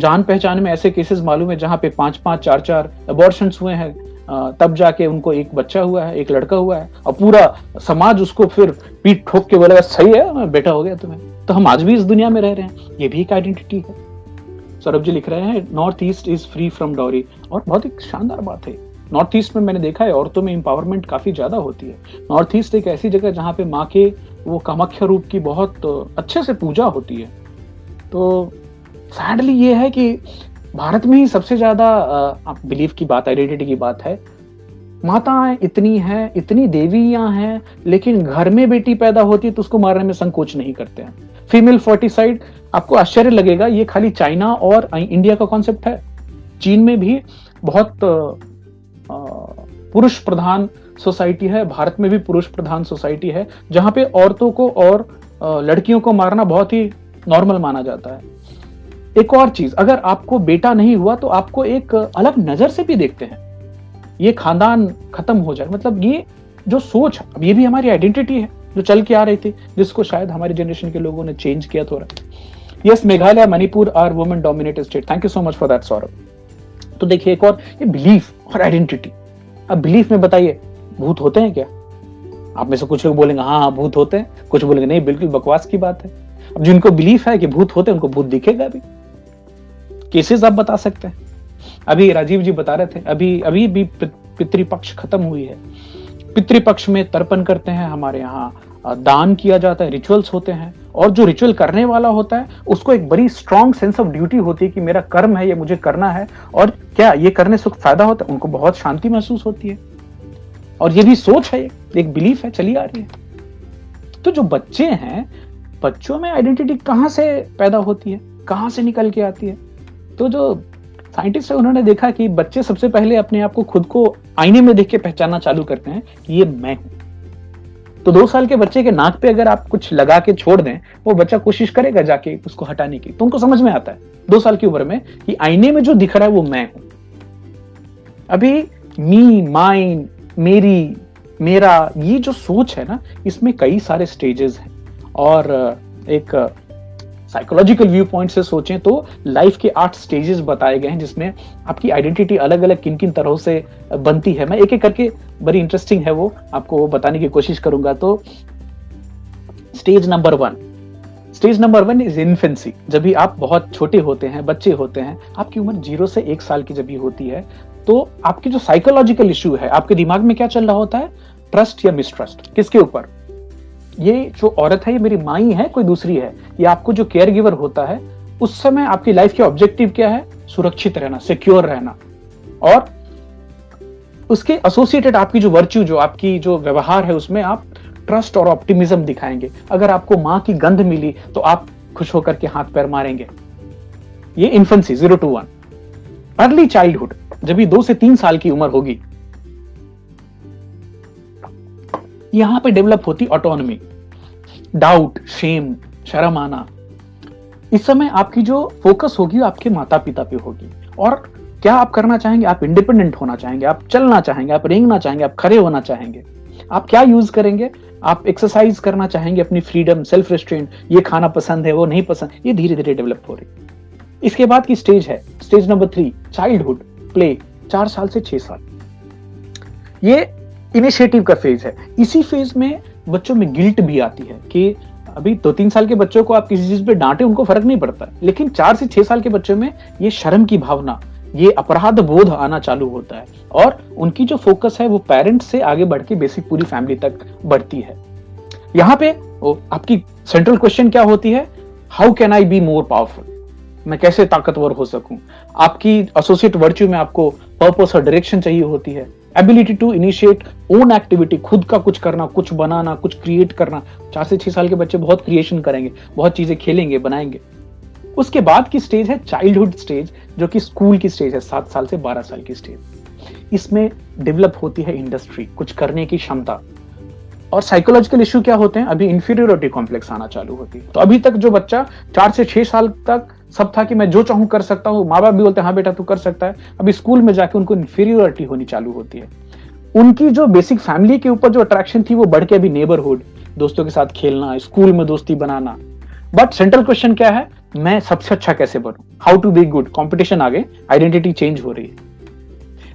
जान पहचान में ऐसे केसेस मालूम है जहां पे 5-5, 4-4 अबॉर्शंस हुए हैं, तब जाके उनको एक बच्चा हुआ है, एक लड़का हुआ है, और पूरा समाज उसको फिर पीठ ठोक के बोलेगा सही है बेटा हो गया तुम्हें। तो हम आज भी इस दुनिया में रह रहे हैं, ये भी एक आइडेंटिटी है। सौरभ जी लिख रहे हैं north east is free from dowry, और बहुत ही शानदार बात है। नॉर्थ ईस्ट में मैंने देखा है औरतों में एम्पावरमेंट काफी ज्यादा होती है। नॉर्थ ईस्ट एक ऐसी जगह जहाँ पे माँ के वो कामाख्या रूप की बहुत अच्छे से पूजा होती है। तो सैडली ये है कि भारत में ही सबसे ज्यादा बिलीफ की बात, आइडेंटिटी की बात है, माताएं इतनी हैं, इतनी देवियां हैं, लेकिन घर में बेटी पैदा होती है तो उसको मारने में संकोच नहीं करते हैं। फीमेल फोर्टिसाइड, आपको आश्चर्य लगेगा, ये खाली चाइना और इंडिया का कॉन्सेप्ट है। चीन में भी बहुत पुरुष प्रधान सोसाइटी है, भारत में भी पुरुष प्रधान सोसाइटी है, जहाँ पे औरतों को और लड़कियों को मारना बहुत ही नॉर्मल माना जाता है। एक और चीज, अगर आपको बेटा नहीं हुआ तो आपको एक अलग नजर से भी देखते हैं, ये खानदान खत्म हो जाए, मतलब ये जो सोच, अब ये भी हमारी आइडेंटिटी है जो चल के आ रही थी, जिसको शायद हमारी जनरेशन के लोगों ने चेंज किया थोड़ा। Yes, Meghalaya, Manipur are women dominated state, thank you so much for that Saurabh. तो देखिए एक और, ये बिलीफ और आइडेंटिटी। अब बिलीफ में बताइए भूत होते हैं क्या? आप में से कुछ लोग बोलेंगे हाँ भूत होते हैं, कुछ बोलेंगे नहीं बिल्कुल बकवास की बात है। अब जिनको बिलीफ है कि भूत होते हैं उनको भूत दिखेगा भी, केसेस आप बता सकते हैं। अभी राजीव जी बता रहे थे अभी भी पितृपक्ष खत्म हुई है। पितृपक्ष में तर्पण करते हैं, हमारे यहाँ दान किया जाता है, रिचुअल्स होते हैं, और जो रिचुअल करने वाला होता है उसको एक बड़ी स्ट्रांग सेंस ऑफ ड्यूटी होती है कि मेरा कर्म है, ये मुझे करना है, और क्या ये करने से फायदा होता है, उनको बहुत शांति महसूस होती है। और ये भी सोच है, एक बिलीफ है, चली आ रही है। तो जो बच्चे हैं, बच्चों में आइडेंटिटी कहाँ से पैदा होती है, कहाँ से निकल के आती है? तो जो साइंटिस्ट है उन्होंने देखा कि बच्चे सबसे पहले अपने आप को, खुद को आईने में देख के पहचानना चालू करते हैं कि ये मैं हूं। तो 2 साल के बच्चे के नाक पे अगर आप कुछ लगा के छोड़ दें, वो बच्चा कोशिश करेगा जाके उसको हटाने की। तो उनको समझ में आता है 2 साल की उम्र में कि आईने में जो दिख रहा है वो मैं हूं। अभी मी, माइन, मेरी, मेरा, ये जो सोच है ना, इसमें कई सारे स्टेजेस हैं। और एक साइकोलॉजिकल व्यू पॉइंट से सोचें तो लाइफ के 8 स्टेजेस बताए गए हैं, जिसमें आपकी आइडेंटिटी अलग अलग किन किन तरहों से बनती है। मैं एक एक करके, बड़ी इंटरेस्टिंग है वो, आपको बताने की कोशिश करूंगा। तो stage number one is infancy. जब भी आप बहुत छोटे होते हैं, बच्चे होते हैं, आपकी उम्र 0 से 1 साल की जब भी होती है, तो आपके जो साइकोलॉजिकल इश्यू है, आपके दिमाग में क्या चल रहा होता है, ट्रस्ट या मिसट्रस्ट, किसके ऊपर, ये जो औरत है ये मेरी माँ ही है कोई दूसरी है, या आपको जो केयर गिवर होता है उस समय आपकी लाइफ के ऑब्जेक्टिव क्या है, सुरक्षित रहना, सिक्योर रहना। और उसके एसोसिएटेड आपकी जो वर्च्यू, जो आपकी जो व्यवहार है, उसमें आप ट्रस्ट और ऑप्टिमिज्म दिखाएंगे। अगर आपको माँ की गंध मिली तो आप खुश होकर के हाथ पैर मारेंगे। ये इन्फेंसी 0 to 1। अर्ली चाइल्डहुड, जब भी 2 से 3 साल की उम्र होगी, यहाँ पे डेवलप होती ऑटोनॉमी, डाउट, शेम, शर्म आना। इस समय आपकी जो फोकस होगी आपके माता पिता पे होगी, और क्या आप करना चाहेंगे, आप इंडिपेंडेंट होना चाहेंगे, आप चलना चाहेंगे, आप रेंगना चाहेंगे, आप खड़े होना चाहेंगे, आप क्या यूज करेंगे, आप एक्सरसाइज करना चाहेंगे, अपनी फ्रीडम, सेल्फ रिस्ट्रेंट, ये खाना पसंद है वो नहीं पसंद, ये धीरे धीरे डेवलप हो रही। इसके बाद की स्टेज है स्टेज नंबर 3, चाइल्डहुड प्ले, 4 साल से 6 साल। ये इनिशिएटिव का फेज है। इसी फेज में बच्चों में गिल्ट भी आती है कि अभी 2-3 साल के बच्चों को आप किसी चीज पे डांटे उनको फर्क नहीं पड़ता, लेकिन 4 से 6 साल के बच्चों में ये शर्म की भावना, ये अपराध बोध आना चालू होता है, और उनकी जो फोकस है वो पेरेंट्स से आगे बढ़ के बेसिक पूरी फैमिली तक बढ़ती है। यहाँ पे आपकी सेंट्रल क्वेश्चन क्या होती है, how can I be more powerful, मैं कैसे ताकतवर हो सकूं। आपकी एसोसिएट वर्च्यू में आपको पर्पस और डायरेक्शन चाहिए होती है, ability to initiate own activity, खुद का कुछ करना, कुछ बनाना, कुछ क्रिएट करना। 4 से 6 साल के बच्चे बहुत क्रिएशन करेंगे, बहुत चीजें खेलेंगे, बनाएंगे। उसके बाद की स्टेज है चाइल्डहुड स्टेज, जो कि स्कूल की स्टेज है, 7 साल से 12 साल की स्टेज। इसमें डेवलप होती है इंडस्ट्री, कुछ करने की क्षमता। और साइकोलॉजिकल इश्यू क्या होते हैं, अभी इंफीरियोरिटी कॉम्प्लेक्स आना चालू होती है। तो अभी तक जो बच्चा 4 से 6 साल तक सब था कि मैं जो चाहूं कर सकता हूं, माँ बाप भी बोलते हैं हाँ बेटा तू कर सकता है, अभी स्कूल में जाके उनको इंफीरियोरिटी होनी चालू होती है। उनकी जो बेसिक फैमिली के ऊपर जो अट्रैक्शन थी वो बढ़ के अभी नेबरहुड, दोस्तों के साथ खेलना, स्कूल में दोस्ती बनाना। बट सेंट्रल क्वेश्चन क्या है, मैं सबसे अच्छा कैसे बनूं, how to be good, competition आ गए, आइडेंटिटी चेंज हो रही है।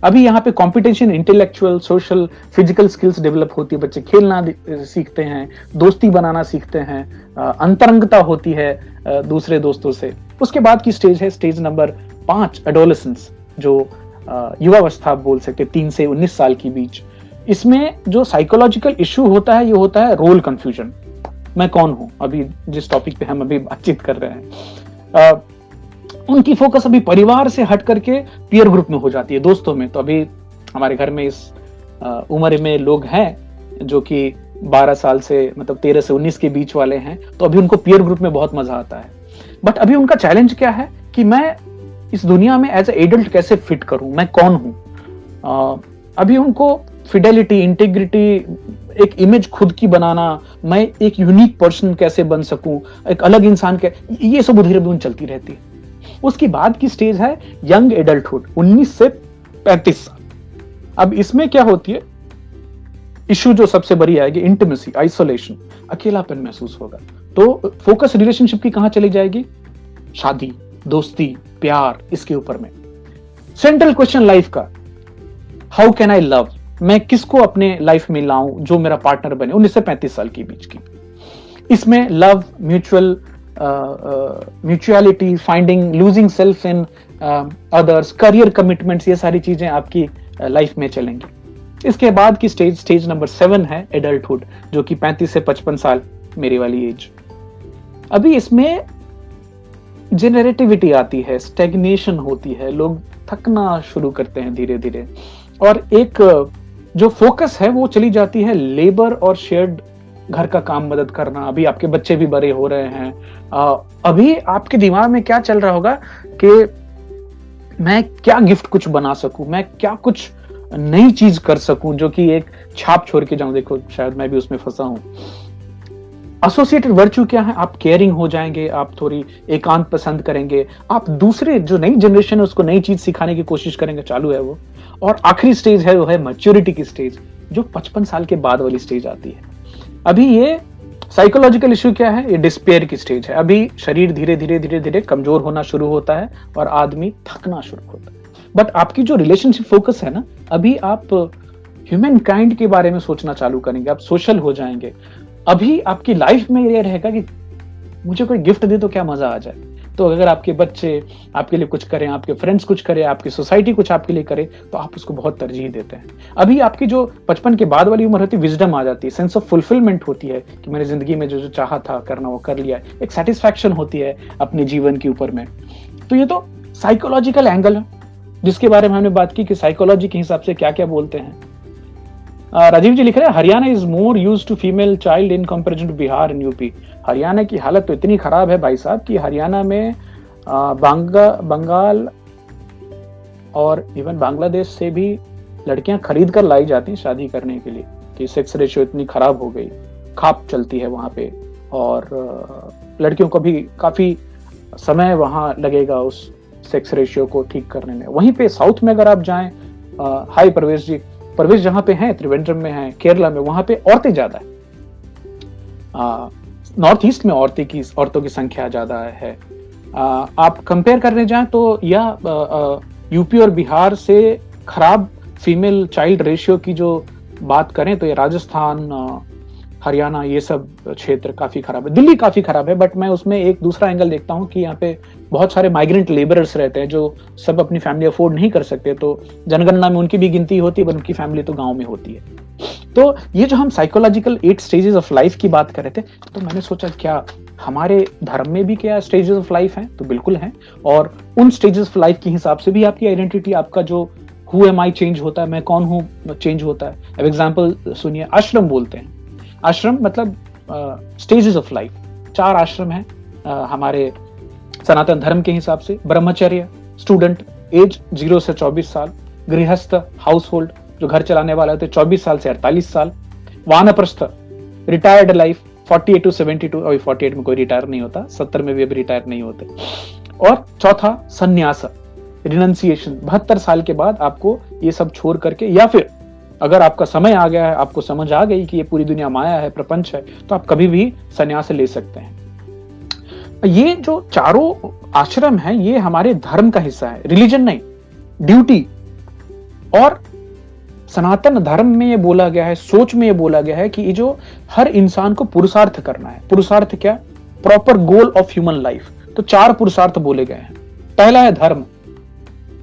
अभी यहाँ पे competition, intellectual, social, physical skills develop होती है, बच्चे खेलना सीखते हैं, दोस्ती बनाना सीखते हैं, अंतरंगता होती है दूसरे दोस्तों से। उसके बाद की स्टेज है स्टेज नंबर 5, एडोलेसेंस, जो युवावस्था बोल सकते, 3 से 19 साल के बीच। इसमें जो साइकोलॉजिकल इश्यू होता है ये होता है रोल कंफ्यूजन, मैं कौन हूं, अभी जिस टॉपिक पे हम अभी बातचीत कर रहे हैं। उनकी फोकस अभी परिवार से हट करके पीयर ग्रुप में हो जाती है, दोस्तों में। तो अभी हमारे घर में इस उम्र में लोग हैं जो कि 12 साल से मतलब 13 से 19 के बीच वाले हैं, तो अभी उनको पीयर ग्रुप में बहुत मजा आता है। बट अभी उनका चैलेंज क्या है कि मैं इस दुनिया में एज ए एडल्ट कैसे फिट करूं, मैं कौन हूं। अभी उनको फिडेलिटी, इंटीग्रिटी, एक इमेज खुद की बनाना, मैं एक यूनिक पर्सन कैसे बन सकूं, एक अलग इंसान के, ये सब उधर भी चलती रहती है। उसके बाद की स्टेज है यंग एडल्टहुड, 19 से 35 साल। अब इसमें क्या होती है इश्यू, जो सबसे बड़ी आएगी इंटिमेसी, आइसोलेशन, अकेलापन महसूस होगा। तो फोकस रिलेशनशिप की कहां चली जाएगी, शादी, दोस्ती, प्यार, इसके ऊपर में। सेंट्रल क्वेश्चन लाइफ का, हाउ कैन आई लव, मैं किसको अपने लाइफ में लाऊं जो मेरा पार्टनर बने 19 से 35 साल के बीच की। इसमें love, mutuality, finding, losing self in others, career commitments, ये सारी चीजें आपकी लाइफ में चलेंगी। इसके बाद की स्टेज नंबर 7 है एडल्टहुड, जो कि 35 से 55 साल मेरी वाली एज। अभी इसमें जेनरेटिविटी आती है, स्टेग्नेशन होती है, लोग थकना शुरू करते हैं धीरे धीरे, और एक जो फोकस है वो चली जाती है लेबर और शेयर्ड घर का काम, मदद करना। अभी आपके बच्चे भी बड़े हो रहे हैं, अभी आपके दिमाग में क्या चल रहा होगा कि मैं क्या गिफ्ट कुछ बना सकूं, मैं क्या कुछ नई चीज कर सकूं जो कि एक छाप छोड़ के जाऊं। देखो शायद मैं भी उसमें फंसा हूं। एसोसिएटेड वर्च्यू क्या है, आप केयरिंग हो जाएंगे, आप थोड़ी एकांत पसंद करेंगे, आप दूसरे जो नई जनरेशन है उसको नई चीज सिखाने की कोशिश करेंगे, चालू है वो। और आखिरी स्टेज है वो है मैच्योरिटी की स्टेज, जो 55 साल के बाद वाली स्टेज आती है। अभी ये साइकोलॉजिकल इश्यू क्या है, ये डिस्पेयर की स्टेज है। अभी शरीर धीरे धीरे धीरे धीरे कमजोर होना शुरू होता है और आदमी थकना शुरू होता है। बट आपकी जो रिलेशनशिप फोकस है ना, अभी आप ह्यूमन काइंड के बारे में सोचना चालू करेंगे, आप सोशल हो जाएंगे। अभी आपकी लाइफ में ये रहेगा कि मुझे कोई गिफ्ट दे तो क्या मजा आ जाए। तो अगर आपके बच्चे आपके लिए कुछ करें, आपके फ्रेंड्स कुछ करें, आपकी सोसाइटी कुछ आपके लिए करे, तो आप उसको बहुत तरजीह देते हैं। अभी आपकी जो 55 के बाद वाली उम्र होती है, विजडम आ जाती है, सेंस ऑफ फुलफिलमेंट होती है कि मैंने जिंदगी में जो जो चाहा था करना वो कर लिया, एक सेटिस्फैक्शन होती है अपने जीवन के ऊपर में। तो ये तो साइकोलॉजिकल एंगल है जिसके बारे में हमने बात की कि साइकोलॉजी के हिसाब से क्या क्या बोलते हैं। राजीव जी लिख रहे हैं Haryana is more used to female child in comparison to Bihar and UP. Haryana की हालत तो इतनी खराब है भाई साहब कि हरियाणा में बंगाल और इवन बांग्लादेश से भी लड़कियां खरीद कर लाई जाती हैं शादी करने के लिए। तो सेक्स रेशियो इतनी खराब हो गई, खाप चलती है वहां पे, और लड़कियों को भी काफी समय वहां लगेगा उस सेक्स रेशियो को ठीक करने में। वहीं पे साउथ में अगर आप जाएं, हाई परवेश जी, प्रवेश जहां पे हैं, त्रिवेंद्रम में हैं, केरला में, वहां पे औरतें ज्यादा है। नॉर्थ ईस्ट में औरतों की संख्या ज्यादा है। आप कंपेयर करने जाएं तो यह यूपी और बिहार से खराब फीमेल चाइल्ड रेशियो की जो बात करें तो ये राजस्थान, हरियाणा, ये सब क्षेत्र काफी खराब है। दिल्ली काफी खराब है, बट मैं उसमें एक दूसरा एंगल देखता हूँ कि यहाँ पे बहुत सारे माइग्रेंट लेबरर्स रहते हैं जो सब अपनी फैमिली अफोर्ड नहीं कर सकते, तो जनगणना में उनकी भी गिनती होती है, बट उनकी फैमिली तो गांव में होती है। तो ये जो हम साइकोलॉजिकल 8 स्टेजेस ऑफ लाइफ की बात कर रहे थे, तो मैंने सोचा क्या हमारे धर्म में भी क्या स्टेजेस ऑफ लाइफ हैं? तो बिल्कुल हैं, और उन स्टेजेस ऑफ लाइफ के हिसाब से भी आपकी आइडेंटिटी, आपका जो हु एम आई चेंज होता है, मैं कौन हूँ, चेंज होता है। अब एग्जाम्पल सुनिए, आश्रम बोलते हैं, आश्रम मतलब स्टेजेस ऑफ लाइफ। 4 आश्रम हैं हमारे सनातन धर्म के हिसाब से। ब्रह्मचर्य, स्टूडेंट, एज 0 से 24 साल। गृहस्थ, हाउस होल्ड, जो घर चलाने वाला होता है, 24 साल से 48 साल। वानप्रस्थ, रिटायर्ड लाइफ, 48 to 72। अभी 48 में कोई रिटायर नहीं होता, 70 में भी अभी रिटायर नहीं होते। और चौथा संन्यास, रिनंसिएशन, 72 साल के बाद आपको ये सब छोड़ करके, या फिर अगर आपका समय आ गया है, आपको समझ आ गई कि ये पूरी दुनिया माया है, प्रपंच है, तो आप कभी भी संन्यास ले सकते हैं। ये जो 4 आश्रम हैं, ये हमारे धर्म का हिस्सा है, रिलीजन नहीं, ड्यूटी। और सनातन धर्म में ये बोला गया है, सोच में ये बोला गया है कि ये जो हर इंसान को पुरुषार्थ करना है। पुरुषार्थ क्या? Proper goal of human life. तो 4 पुरुषार्थ बोले गए हैं। पहला है धर्म,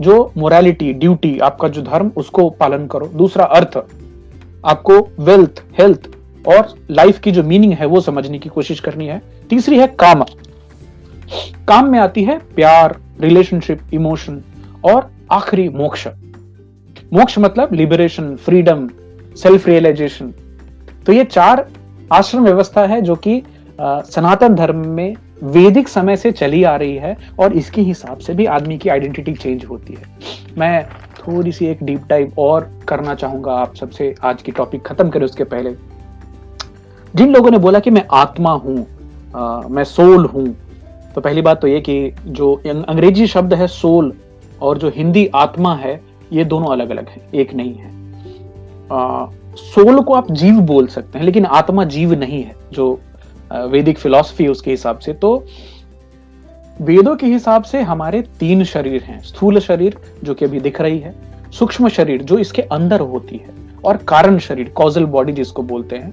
जो मोरालिटी, ड्यूटी, आपका जो धर्म उसको पालन करो। दूसरा अर्थ, आपको वेल्थ, हेल्थ और लाइफ की जो मीनिंग है वो समझने की कोशिश करनी है। तीसरी है काम, काम में आती है प्यार, रिलेशनशिप, इमोशन। और आखिरी मोक्ष, मोक्ष मतलब लिबरेशन, फ्रीडम, सेल्फ रियलाइजेशन। तो ये 4 आश्रम व्यवस्था है जो कि सनातन धर्म में वैदिक समय से चली आ रही है, और इसके हिसाब से भी आदमी की आइडेंटिटी चेंज होती है। मैं थोड़ी सी एक डीप डाइव और करना चाहूंगा आप सबसे, आज की टॉपिक खत्म करें उसके पहले। जिन लोगों ने बोला कि मैं आत्मा हूं, मैं सोल हूं, तो पहली बात तो ये कि जो अंग्रेजी शब्द है सोल और जो हिंदी आत्मा है, ये दोनों अलग अलग है, एक नहीं है। सोल को आप जीव बोल सकते हैं, लेकिन आत्मा जीव नहीं है जो वैदिक फिलॉसफी उसके हिसाब से। तो वेदों के हिसाब से हमारे 3 शरीर हैं, स्थूल शरीर जो कि अभी दिख रही है, सूक्ष्म शरीर जो इसके अंदर होती है, और कारण शरीर, कॉजल बॉडी जिसको बोलते हैं,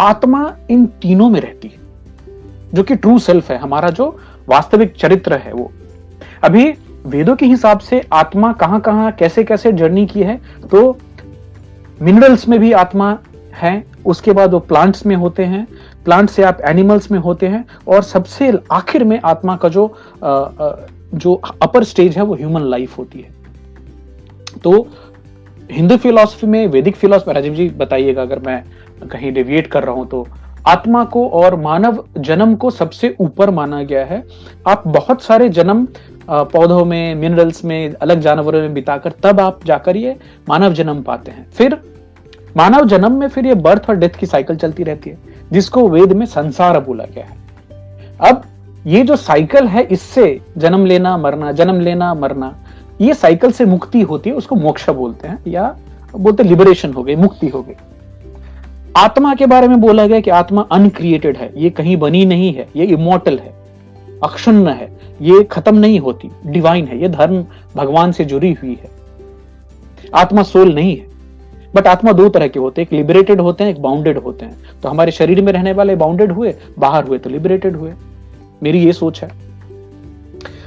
आत्मा इन तीनों में रहती है, जो कि ट्रू सेल्फ है, हमारा जो वास्तविक चरित्र है वो। अभी वेदों के हिसाब से आत्मा कहां कहां कैसे कैसे जर्नी की है, तो मिनरल्स में भी आत्मा है, उसके बाद वो प्लांट्स में होते हैं, प्लांट से आप एनिमल्स में होते हैं, और सबसे आखिर में आत्मा का जो अपर स्टेज है वो ह्यूमन लाइफ होती है। तो हिंदू फिलॉसफी में, वैदिक फिलॉसफी, राजीव जी बताइएगा अगर मैं कहीं डेविएट कर रहा हूं, तो आत्मा को और मानव जन्म को सबसे ऊपर माना गया है। आप बहुत सारे जन्म पौधों में, मिनरल्स में, अलग जानवरों में बिताकर तब आप जाकर ये मानव जन्म पाते हैं। फिर मानव जन्म में फिर ये बर्थ और डेथ की साइकिल चलती रहती है, जिसको वेद में संसार बोला गया है। अब ये जो साइकिल है, इससे जन्म लेना मरना, जन्म लेना मरना, ये साइकिल से मुक्ति होती है, उसको मोक्ष बोलते हैं, या बोलते लिबरेशन हो गई, मुक्ति हो गई। आत्मा के बारे में बोला गया कि आत्मा अनक्रिएटेड है, ये कहीं बनी नहीं है, ये इमोर्टल है, अक्षुण्ण है, ये खत्म नहीं होती, डिवाइन है, ये धर्म भगवान से जुड़ी हुई है। आत्मा सोल नहीं है। बट आत्मा दो तरह के होते हैं, एक लिबरेटेड होते हैं, एक बाउंडेड होते हैं। तो हमारे शरीर में रहने वाले बाउंडेड हुए, बाहर हुए तो लिबरेटेड हुए, मेरी ये सोच है।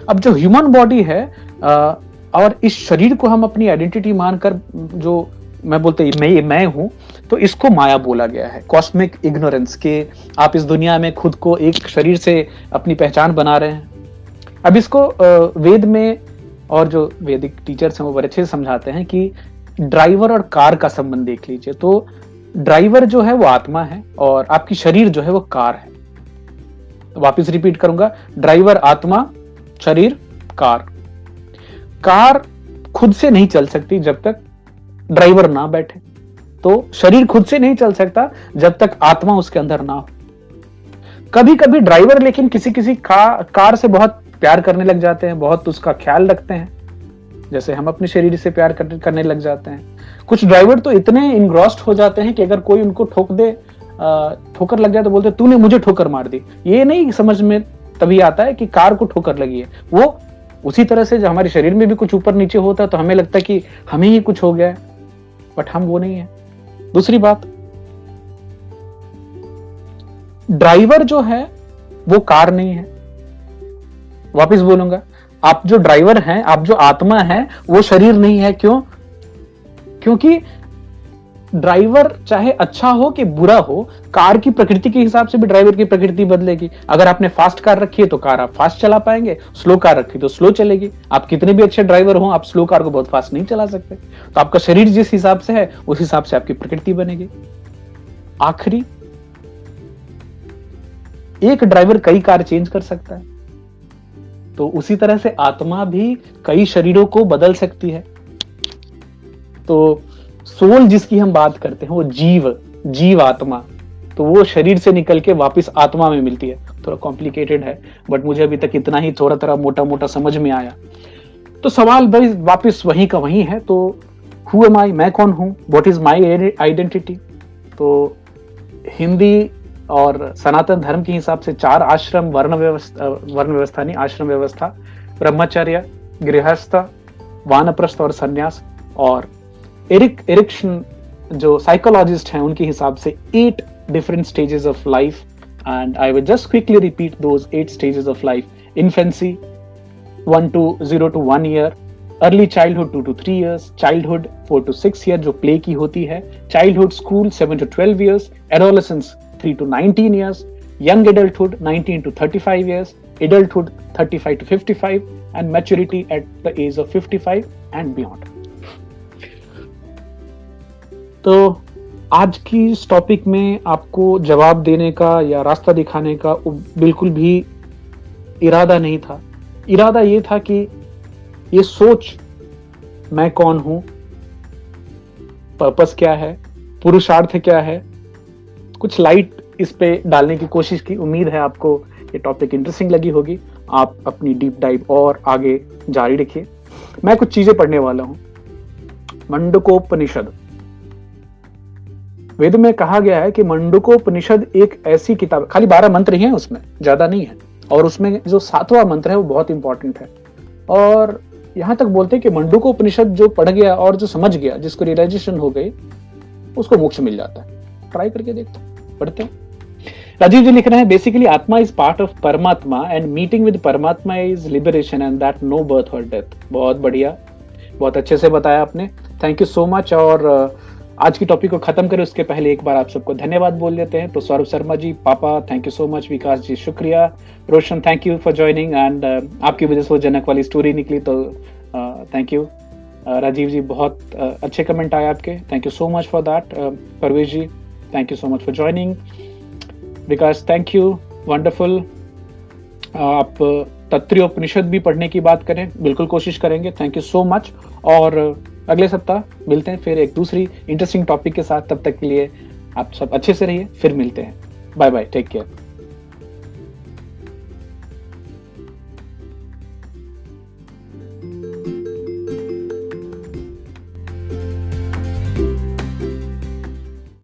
अब जो ह्यूमन बॉडी है और इस शरीर को हम अपनी आइडेंटिटी मानकर, जो मैं बोलते हैं मैं हूं, तो इसको माया बोला गया है, कॉस्मिक इग्नोरेंस के। आप इस दुनिया में खुद को एक शरीर से अपनी पहचान बना रहे हैं। अब इसको वेद में, और जो वैदिक टीचर्स हैं वो बड़े अच्छे से समझाते हैं कि ड्राइवर और कार का संबंध देख लीजिए। तो ड्राइवर जो है वो आत्मा है और आपकी शरीर जो है वो कार है। वापस रिपीट करूंगा, ड्राइवर आत्मा, शरीर कार। कार खुद से नहीं चल सकती जब तक ड्राइवर ना बैठे, तो शरीर खुद से नहीं चल सकता जब तक आत्मा उसके अंदर ना हो। कभी कभी ड्राइवर लेकिन किसी कार से बहुत प्यार करने लग जाते हैं, बहुत उसका ख्याल रखते हैं, जैसे हम अपने शरीर से प्यार करने लग जाते हैं। कुछ ड्राइवर तो इतने इंग्रॉस्ड हो जाते हैं कि अगर कोई उनको ठोक दे, ठोकर लग जाए, तो बोलते तूने मुझे ठोकर मार दी। ये नहीं समझ में तभी आता है कि कार को ठोकर लगी है। वो उसी तरह से जो हमारे शरीर में भी कुछ ऊपर नीचे होता है तो हमें लगता है कि हमें ही कुछ हो गया है, बट हम वो नहीं है। दूसरी बात, ड्राइवर जो है वो कार नहीं है। वापस बोलूंगा, आप जो ड्राइवर हैं, आप जो आत्मा है, वो शरीर नहीं है। क्यों? क्योंकि ड्राइवर चाहे अच्छा हो कि बुरा हो, कार की प्रकृति के हिसाब से भी ड्राइवर की प्रकृति बदलेगी। अगर आपने फास्ट कार रखी है तो कार आप फास्ट चला पाएंगे, स्लो कार रखी तो स्लो चलेगी। आप कितने भी अच्छे ड्राइवर हो, आप स्लो कार को बहुत फास्ट नहीं चला सकते। तो आपका शरीर जिस हिसाब से है उस हिसाब से आपकी प्रकृति बनेगी। आखिरी, एक ड्राइवर कई कार चेंज कर सकता है, तो उसी तरह से आत्मा भी कई शरीरों को बदल सकती है। तो सोल जिसकी हम बात करते हैं वो जीव आत्मा, तो वो शरीर से निकल के वापस आत्मा में मिलती है। थोड़ा कॉम्प्लिकेटेड है, बट मुझे अभी तक इतना ही थोड़ा मोटा मोटा समझ में आया। तो सवाल भाई वापस वही का वही है, तो हु एम आई, मैं कौन हूँ, व्हाट इज माई आइडेंटिटी। तो हिंदी और सनातन धर्म के हिसाब से 4 आश्रम वर्ण व्यवस्था नहीं, आश्रम व्यवस्था, ब्रह्मचर्य, गृहस्थ, वानप्रस्थ और संन्यास। और एरिक एरिक्सन जो साइकोलॉजिस्ट हैं उनके हिसाब से 8 different stages of life, and I will just quickly repeat those 8 stages of life. Infancy 0 to 1 year, early childhood 2 to 3 years, childhood 4 to 6 year जो प्ले की होती है, childhood school 7 to 12 years, adolescence 3 to 19 years, young adulthood 19 to 35 years, adulthood 35 to 55, and maturity at the age of 55 and beyond. तो आज की इस टॉपिक में आपको जवाब देने का या रास्ता दिखाने का बिल्कुल भी इरादा नहीं था। इरादा ये था कि ये सोच, मैं कौन हूँ, पर्पस क्या है, पुरुषार्थ क्या है, कुछ लाइट इस पे डालने की कोशिश की। उम्मीद है आपको ये टॉपिक इंटरेस्टिंग लगी होगी। आप अपनी डीप डाइव और आगे जारी रखिए। मैं कुछ चीजें पढ़ने वाला हूँ। मंडुकोपनिषद, वेद में कहा गया है कि मंडुकोपनिषद एक ऐसी किताब, खाली 12 मंत्र ही हैं उसमें, ज्यादा नहीं है, और उसमें जो 7वां मंत्र है वो बहुत इंपॉर्टेंट है। और यहां तक बोलते हैं कि मंडुकोपनिषद जो पढ़ गया और जो समझ गया, जिसको रियलाइजेशन हो गई, उसको मोक्ष मिल जाता है। ट्राई करके देखते हैं, पढ़ते हैं। राजीव जी लिख रहे हैं, बेसिकली आत्मा इज पार्ट ऑफ परमात्मा एंड मीटिंग विद परमात्मा is liberation and that no birth और डेथ। बहुत बढ़िया, बहुत अच्छे से बताया आपने, थैंक यू सो मच। और आज की टॉपिक को खत्म करें उसके पहले एक बार आप सबको धन्यवाद बोल देते हैं। तो सौरभ शर्मा जी, पापा thank you so much, Vikas ji शुक्रिया, Roshan thank you for joining and आपकी वजह से वो जनक वाली स्टोरी निकली तो थैंक यू। राजीव जी बहुत अच्छे कमेंट आए आपके, thank you so much for that. Parvesh ji thank you so much for joining, Vikas thank you, wonderful. आप तैत्तिरीय उपनिषद भी पढ़ने की बात करें, बिल्कुल कोशिश करेंगे, थैंक यू सो मच। और अगले सप्ताह मिलते हैं फिर एक दूसरी इंटरेस्टिंग टॉपिक के साथ, तब तक के लिए आप सब अच्छे से रहिए, फिर मिलते हैं, बाय बाय, टेक केयर।